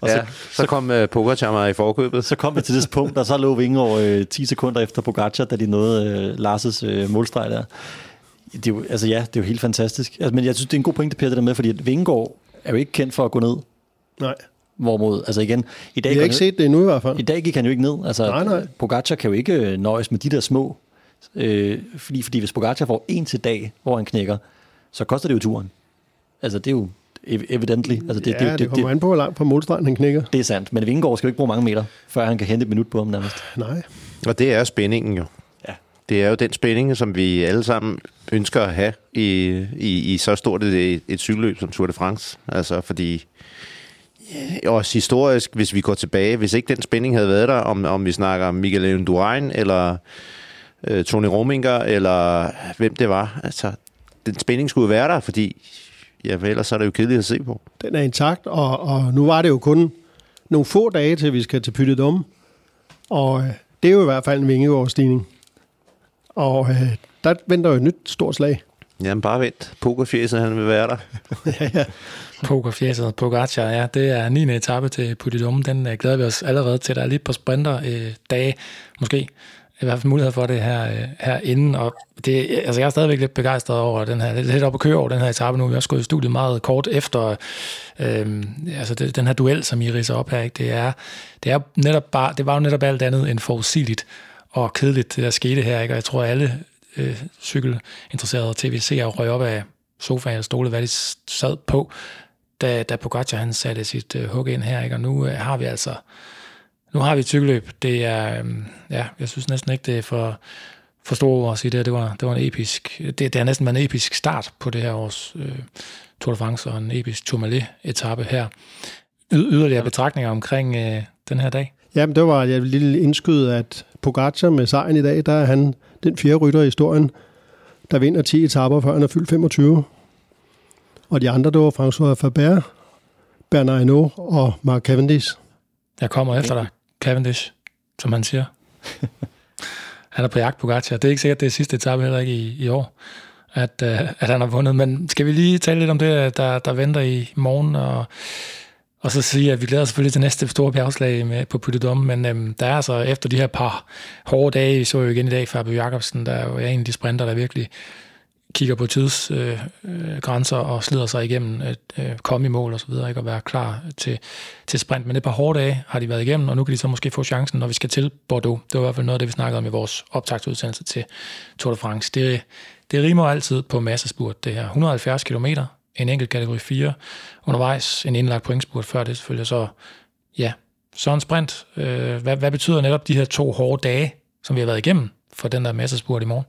Og ja, så, så kom uh, Pogacar i forkøbet. Så kom vi til det punkt, og så lå Vingegaard øh, ti sekunder efter Pogacar, da de nåede øh, Lars' øh, målstreg der. Det er jo, altså ja, det er jo helt fantastisk. Altså, men jeg synes, det er en god pointe, Per, det der med, fordi Vingegaard er jo ikke kendt for at gå ned. Nej. Hvorimod, altså igen, i dag, ikke set det endnu, i, hvert fald. I dag gik han jo ikke ned. Altså, nej, nej. Pogacar kan jo ikke nøjes med de der små. Øh, fordi, fordi hvis Pogacar får en til dag, hvor han knækker, så koster det jo turen. Altså det er jo evidently. Altså, det, ja, det, det, det, det kommer det, an på, hvor langt på målstregen han knækker. Det er sandt, men Vingegaard skal jo ikke bruge mange meter, før han kan hente et minut på ham nærmest. Nej. Og det er spændingen jo. Ja. Det er jo den spænding, som vi alle sammen ønsker at have i, i, i så stort et, et cykelløb som Tour de France. Altså fordi også historisk, hvis vi går tilbage, hvis ikke den spænding havde været der, om, om vi snakker om Miguel Indurain, eller øh, Tony Rominger, eller hvem det var. Altså, den spænding skulle være der, fordi ja, ellers så er det jo kedeligt at se på. Den er intakt, og, og nu var det jo kun nogle få dage, til vi skal til Puy de Dôme, og øh, det er jo i hvert fald en vingeårsstigning. Og øh, der venter jo et nyt stort slag. Jamen bare vent. Pokerfjæset, han vil være der. ja, ja. Pokerfjæset, Pogacar, ja. Det er niende etape til Puy de Dôme. Den glæder vi os allerede til. Der er lige et par sprinter øh, dage, måske. I hvert fald mulighed for det her, øh, herinde. Og det, altså, jeg er stadigvæk lidt begejstret over den her. Lidt op at køre over den her etape nu. Vi har også gået i studiet meget kort efter øh, altså det, den her duel, som I ridser op her. Ikke? Det, er, det, er netop bare, det var jo netop alt andet end forudsigeligt og kedeligt, det der skete her. Ikke? Og jeg tror, alle Øh, cykelinteresserede T V C'er røg op af sofaen og stolet, hvad de sad på, da, da Pogacar han satte sit øh, hug ind her, ikke? Og nu øh, har vi altså nu har vi et cykelløb. Det er, øh, ja, jeg synes næsten ikke, det er for, for store ord at sige det, det var, det var en episk, det, det har næsten været en episk start på det her års øh, Tour de France og en episk Tourmalet-etape her. Y- yderligere betragtninger omkring øh, den her dag? Jamen, det var et lille indskud, at Pogacar med sejren i dag, der er han den fjerde rytter i historien, der vinder ti etapper, før han er fyldt femogtyve. Og de andre, der var François Faber, Bernard Hinault og Marc Cavendish. Jeg kommer efter dig, Cavendish, som han siger. Han er på jagt, Pogacar. Det er ikke sikkert, det er sidste etape heller ikke i, i år, at, at han har vundet. Men skal vi lige tale lidt om det, der, der venter i morgen og Og så sige, at vi glæder os selvfølgelig til næste store bjergslag med, på Puy de Dôme, men øhm, der er altså efter de her par hårde dage, vi så jo igen i dag, Fabio Jakobsen, der jo er en af de sprinter, der virkelig kigger på tidsgrænser øh, øh, og slider sig igennem at øh, komme i mål og så videre, ikke, og være klar til, til sprint. Men et par hårde dage har de været igennem, og nu kan de så måske få chancen, når vi skal til Bordeaux. Det var i hvert fald noget af det, vi snakkede om i vores optagsudsendelse til Tour de France. Det, det rimer altid på massespurt, det her. et hundrede og halvfjerds kilometer, en enkelt kategori fire, undervejs en indlagt pointspurt før det selvfølgelig, så ja, så en sprint. Øh, hvad, hvad betyder netop de her to hårde dage, som vi har været igennem for den der massespurt i morgen?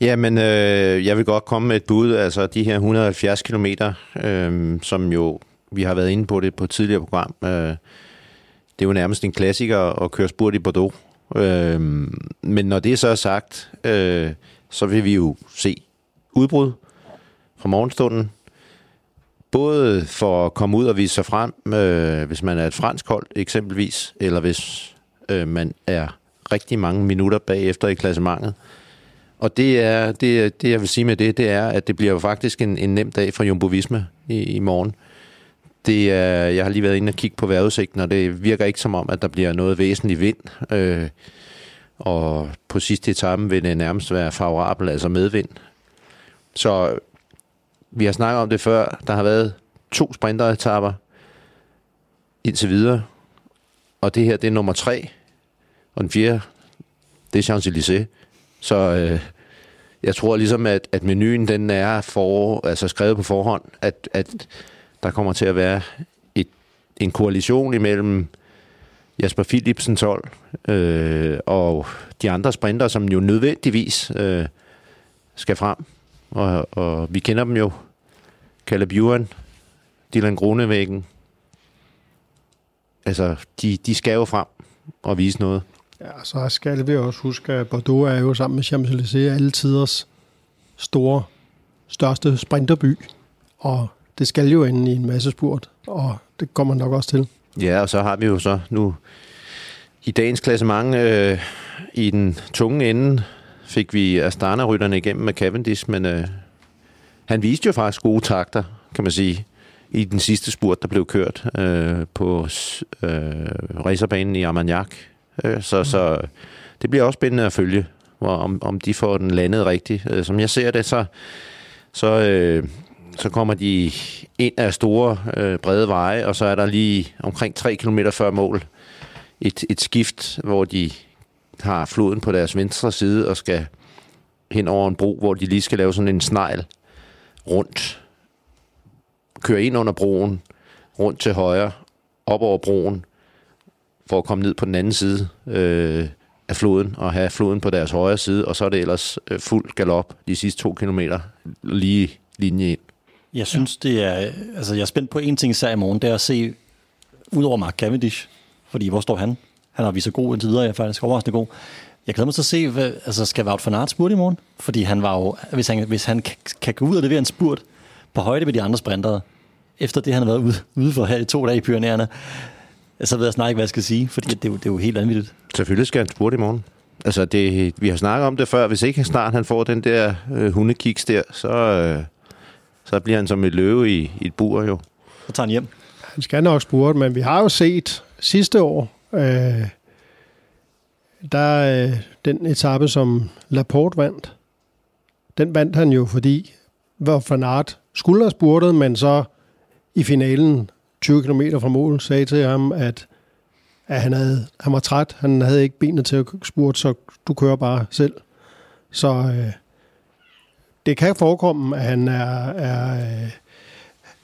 Jamen, øh, jeg vil godt komme med et bud, altså de her et hundrede og halvfjerds kilometer, øh, som jo, vi har været inde på det på et tidligere program, øh, det er jo nærmest en klassiker at køre spurt i Bordeaux, øh, men når det så er sagt, øh, så vil vi jo se udbrud fra morgenstunden, både for at komme ud og vise sig frem, øh, hvis man er et fransk hold eksempelvis, eller hvis øh, man er rigtig mange minutter bagefter i klassementet. Og det, er, det, er, det jeg vil sige med det, det er, at det bliver jo faktisk en, en nem dag for Jumbo-Visma i, i morgen. Det er, jeg har lige været inde og kigge på vejrudsigten, og det virker ikke som om, at der bliver noget væsentlig vind. Øh, og på sidste etape vil det nærmest være favorabel, altså medvind. Så vi har snakket om det før. Der har været to sprinteretapper indtil videre. Og det her, det er nummer tre. Og den fjerde, det er Champs-Élysées. Så øh, jeg tror ligesom, at, at menuen den er for, altså skrevet på forhånd, at, at der kommer til at være et, en koalition imellem Jasper Philipsens hold øh, og de andre sprinter, som jo nødvendigvis øh, skal frem. Og, og vi kender dem jo. Caleb Ewan, Dylan Groenewegen. Altså, de, de skal jo frem og vise noget. Ja, så skal vi også huske, at Bordeaux er jo sammen med Champs-Élysées alle tiders store, største sprinterby, og det skal jo ende i en masse spurt, og det kommer nok også til. Ja, og så har vi jo så nu i dagens klassement øh, i den tunge ende fik vi Astana-rytterne igennem med Cavendish, men øh, han viste jo faktisk gode takter, kan man sige, i den sidste spurt, der blev kørt øh, på øh, racerbanen i Armagnac. Så, så det bliver også spændende at følge, om, om de får den landet rigtigt. Som jeg ser det, så, så, øh, så kommer de ind af store, øh, brede veje, og så er der lige omkring tre kilometer før mål et, et skift, hvor de har floden på deres venstre side og skal hen over en bro, hvor de lige skal lave sådan en snegl rundt. Køre ind under broen, rundt til højre, op over broen, for at komme ned på den anden side øh, af floden, og have floden på deres højre side, og så er det ellers øh, fuld galop de sidste to kilometer, lige linje ind. Jeg synes, det er... Altså, jeg er spændt på en ting især i morgen, det er at se ud over Marc Cavendish, fordi hvor står han? Han har vist så god indtil videre, jeg er faktisk overraskende god. Jeg glæder mig til at se, hvad, altså, skal Wout van Aert spurt i morgen? Fordi han var jo... Hvis han, hvis han kan, kan gå ud og levere en spurt på højde med de andre sprintere, efter det, han har været ude, ude for her i to dage i Pyrenæerne, så ved jeg snart ikke, hvad jeg skal sige, fordi det er jo, det er jo helt vanvittigt. Selvfølgelig skal han spurte i morgen. Altså, det, vi har snakket om det før. Hvis ikke snart han får den der øh, hundekiks der, så, øh, så bliver han som et løve i, i et bur jo. Så tager han hjem. Han skal nok spurte, men vi har jo set sidste år, øh, der øh, den etape, som Laporte vandt, den vandt han jo, fordi Van Aert skulle have spurtet, men så i finalen tyve kilometer fra mål, sagde til ham, at, at han, havde, han var træt. Han havde ikke benene til at spurte, så du kører bare selv. Så øh, det kan forekomme, at han er, er,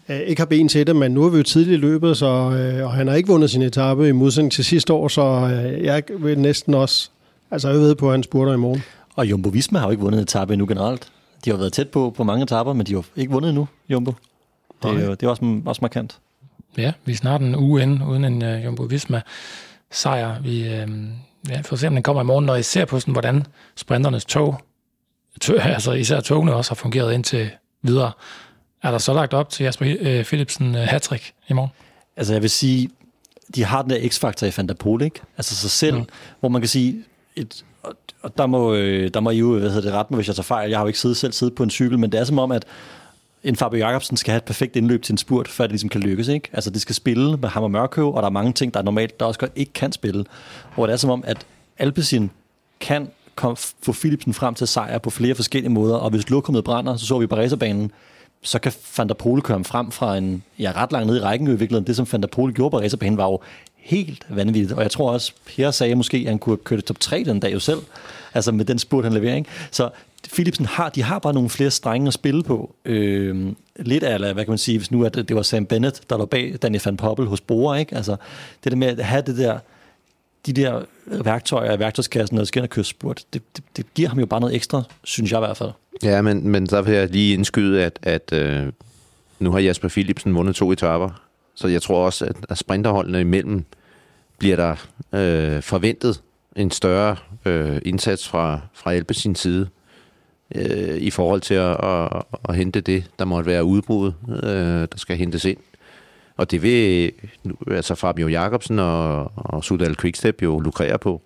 øh, ikke har ben til det, men nu er vi jo tidligt løbet, så, øh, og han har ikke vundet sin etape i modsætning til sidste år, så øh, jeg vil næsten også, altså jeg ved på, at han spurter i morgen. Og Jumbo-Visma har jo ikke vundet etape endnu generelt. De har været tæt på, på mange etapper, men de har ikke vundet endnu, Jumbo. Det, okay. det er også, også markant. Ja, vi er snart en uge inden, uden en uh, Jumbo-Visma-sejr. Vi øh, ja, for eksempel kommer i morgen, når I ser på, sådan, hvordan sprinternes tog, tø, altså især togene også har fungeret indtil videre. Er der så lagt op til Jasper øh, Philipsen øh, hattrick i morgen? Altså jeg vil sige, de har den der X-faktor i Van der Poel, ikke? Altså sig selv, mm. hvor man kan sige, et, og, og der, må, øh, der må I jo, hvad hedder det, rette mig, hvis jeg tager fejl. Jeg har jo ikke siddet, selv siddet på en cykel, men det er som om, at en Fabio Jakobsen skal have et perfekt indløb til en spurt, før det ligesom kan lykkes, ikke? Altså det skal spille med ham og Mørkøv, og der er mange ting, der er normalt, der også godt ikke kan spille. Hvor det er som om, at Alpecin kan kom, få Philipsen frem til sejr på flere forskellige måder, og hvis lokummet brænder, så så vi på racerbanen, så kan Van der Poel køre frem fra en, ja, ret langt ned i rækken i virkeligheden. Det, som Van der Poel gjorde på racerbanen, var jo helt vanvittigt, og jeg tror også, Per sagde måske, at han kunne køre det top tre den dag jo selv, altså med den spurt, han leverer, ikke? Så Philipsen har, de har bare nogle flere strenge at spille på. Øh, lidt af, hvad kan man sige, hvis nu at det var Sam Bennett, der lå bag Daniel van Poppel hos Bora, ikke? Altså, det der med at have det der, de der værktøjer i værktøjskassen, når det sker at køre spurt, det, det, det giver ham jo bare noget ekstra, synes jeg i hvert fald. Ja, men, men så vil jeg lige indskyde, at, at øh, nu har Jasper Philipsen vundet to etaper, så jeg tror også, at sprinterholdene imellem bliver der øh, forventet en større øh, indsats fra, fra Alpecins side, øh, i forhold til at, at, at hente det, der måtte være udbruddet, øh, der skal hentes ind. Og det vil altså Fabio Jakobsen og, og Soudal Quickstep jo lukrere på.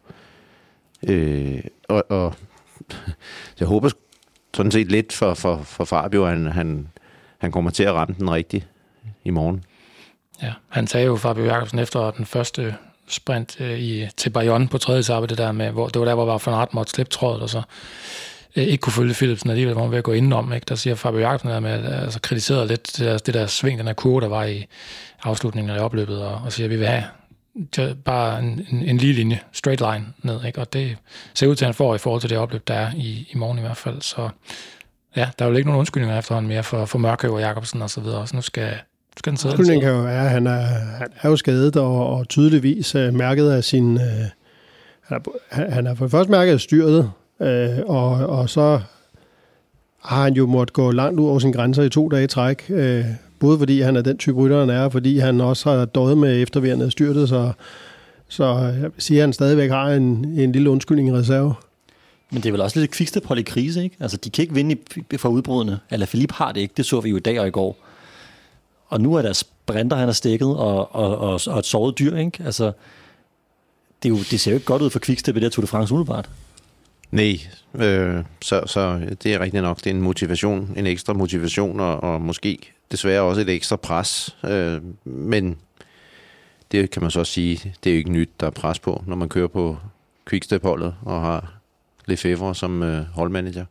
Øh, og, og jeg håber sådan set lidt for, for, for Fabio, at han, han, han kommer til at ramme den rigtigt i morgen. Ja, han sagde jo Fabio Jakobsen efter den første sprint øh, i, til Bayonne på tredje etape, det der med, hvor det var der, hvor Van Aert måtte slippe trådet, og så øh, ikke kunne følge Philipsen alligevel, hvor han var ved at gå indenom, ikke? Der siger Fabio Jakobsen der med, altså kritiserede lidt det der, det der sving, den der kurve, der var i afslutningen af opløbet, og, og siger, at vi vil have bare en, en, en lige linje, straight line ned, ikke? Og det ser ud til, at han får i forhold til det opløb, der er i, i morgen i hvert fald, så ja, der er jo ikke nogen undskyldninger efterhånden mere for, for Mørkøv og Jakobsen og så videre, så nu skal Skyldningen kan jo være, at han er, han er jo skadet og, og tydeligvis uh, mærket af sin... Uh, han, er, han er for først mærket af styret, uh, og, og så har han jo måttet gå langt ud over sine grænser i to dage træk. Uh, både fordi han er den type rytter, han er, fordi han også har døjet med efterværende af styrtet, så, så jeg vil sige, at han stadigvæk har en, en lille undskyldning i reserve. Men det er vel også lidt Quickstep-hold i krise, ikke? Altså, de kan ikke vinde fra udbrudene. Alaphilippe har det ikke, det så vi jo i dag og i går. Og nu er der sprinter, han er stikket, og, og, og, og et såret dyr, ikke? Altså, det, er jo, det ser jo ikke godt ud for Quickstep i det her Tour de France umiddelbart. Nej, øh, så, så det er rigtig nok. Det er en motivation, en ekstra motivation, og, og måske desværre også et ekstra pres. Øh, men det kan man så sige, det er jo ikke nyt, der er pres på, når man kører på Quickstep-holdet og har Lefebvre som øh, holdmanager.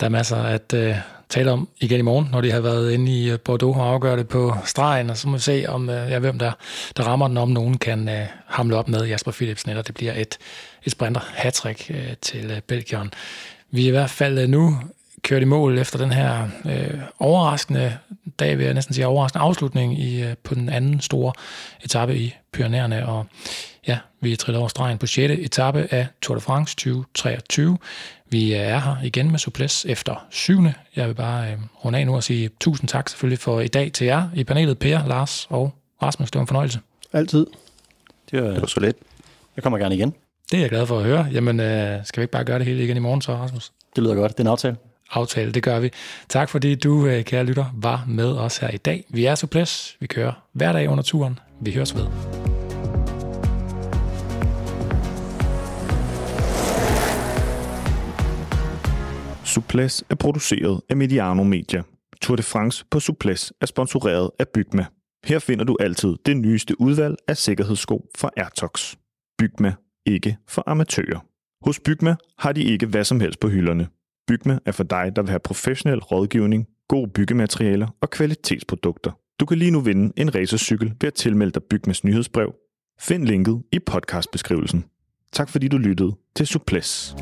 Der er masser at øh, tale om igen i morgen, når de har været inde i Bordeaux og afgør det på stregen, og så må vi se, om, øh, ja, hvem der, der rammer den, om nogen kan øh, hamle op med Jasper Philipsen, eller det bliver et, et sprinter-hattrick øh, til øh, Belgieren. Vi er i hvert fald øh, nu kørt i mål efter den her øh, overraskende dag, vil jeg næsten sige overraskende afslutning i, øh, på den anden store etape i Pyrenæerne, og ja, vi triller over stregen på sjette etape af Tour de France tyve treogtyve. Vi er her igen med Souplesse efter syvende. Jeg vil bare øh, runde af nu og sige tusind tak selvfølgelig for i dag til jer i panelet, Per, Lars og Rasmus. Det var en fornøjelse. Altid. Det var, det var så let. Jeg kommer gerne igen. Det er jeg glad for at høre. Jamen, øh, skal vi ikke bare gøre det hele igen i morgen så, Rasmus? Det lyder godt. Det er en aftale. Aftale, det gør vi. Tak fordi du, øh, kære lytter, var med os her i dag. Vi er Souplesse. Vi kører hver dag under turen. Vi høres ved. Souplesse er produceret af Mediano Media. Tour de France på Souplesse er sponsoreret af Bygma. Her finder du altid det nyeste udvalg af sikkerhedssko fra Airtox. Bygma, ikke for amatører. Hos Bygma har de ikke hvad som helst på hylderne. Bygma er for dig, der vil have professionel rådgivning, gode byggematerialer og kvalitetsprodukter. Du kan lige nu vinde en racercykel ved at tilmelde dig Bygmas nyhedsbrev. Find linket i podcastbeskrivelsen. Tak fordi du lyttede til Souplesse.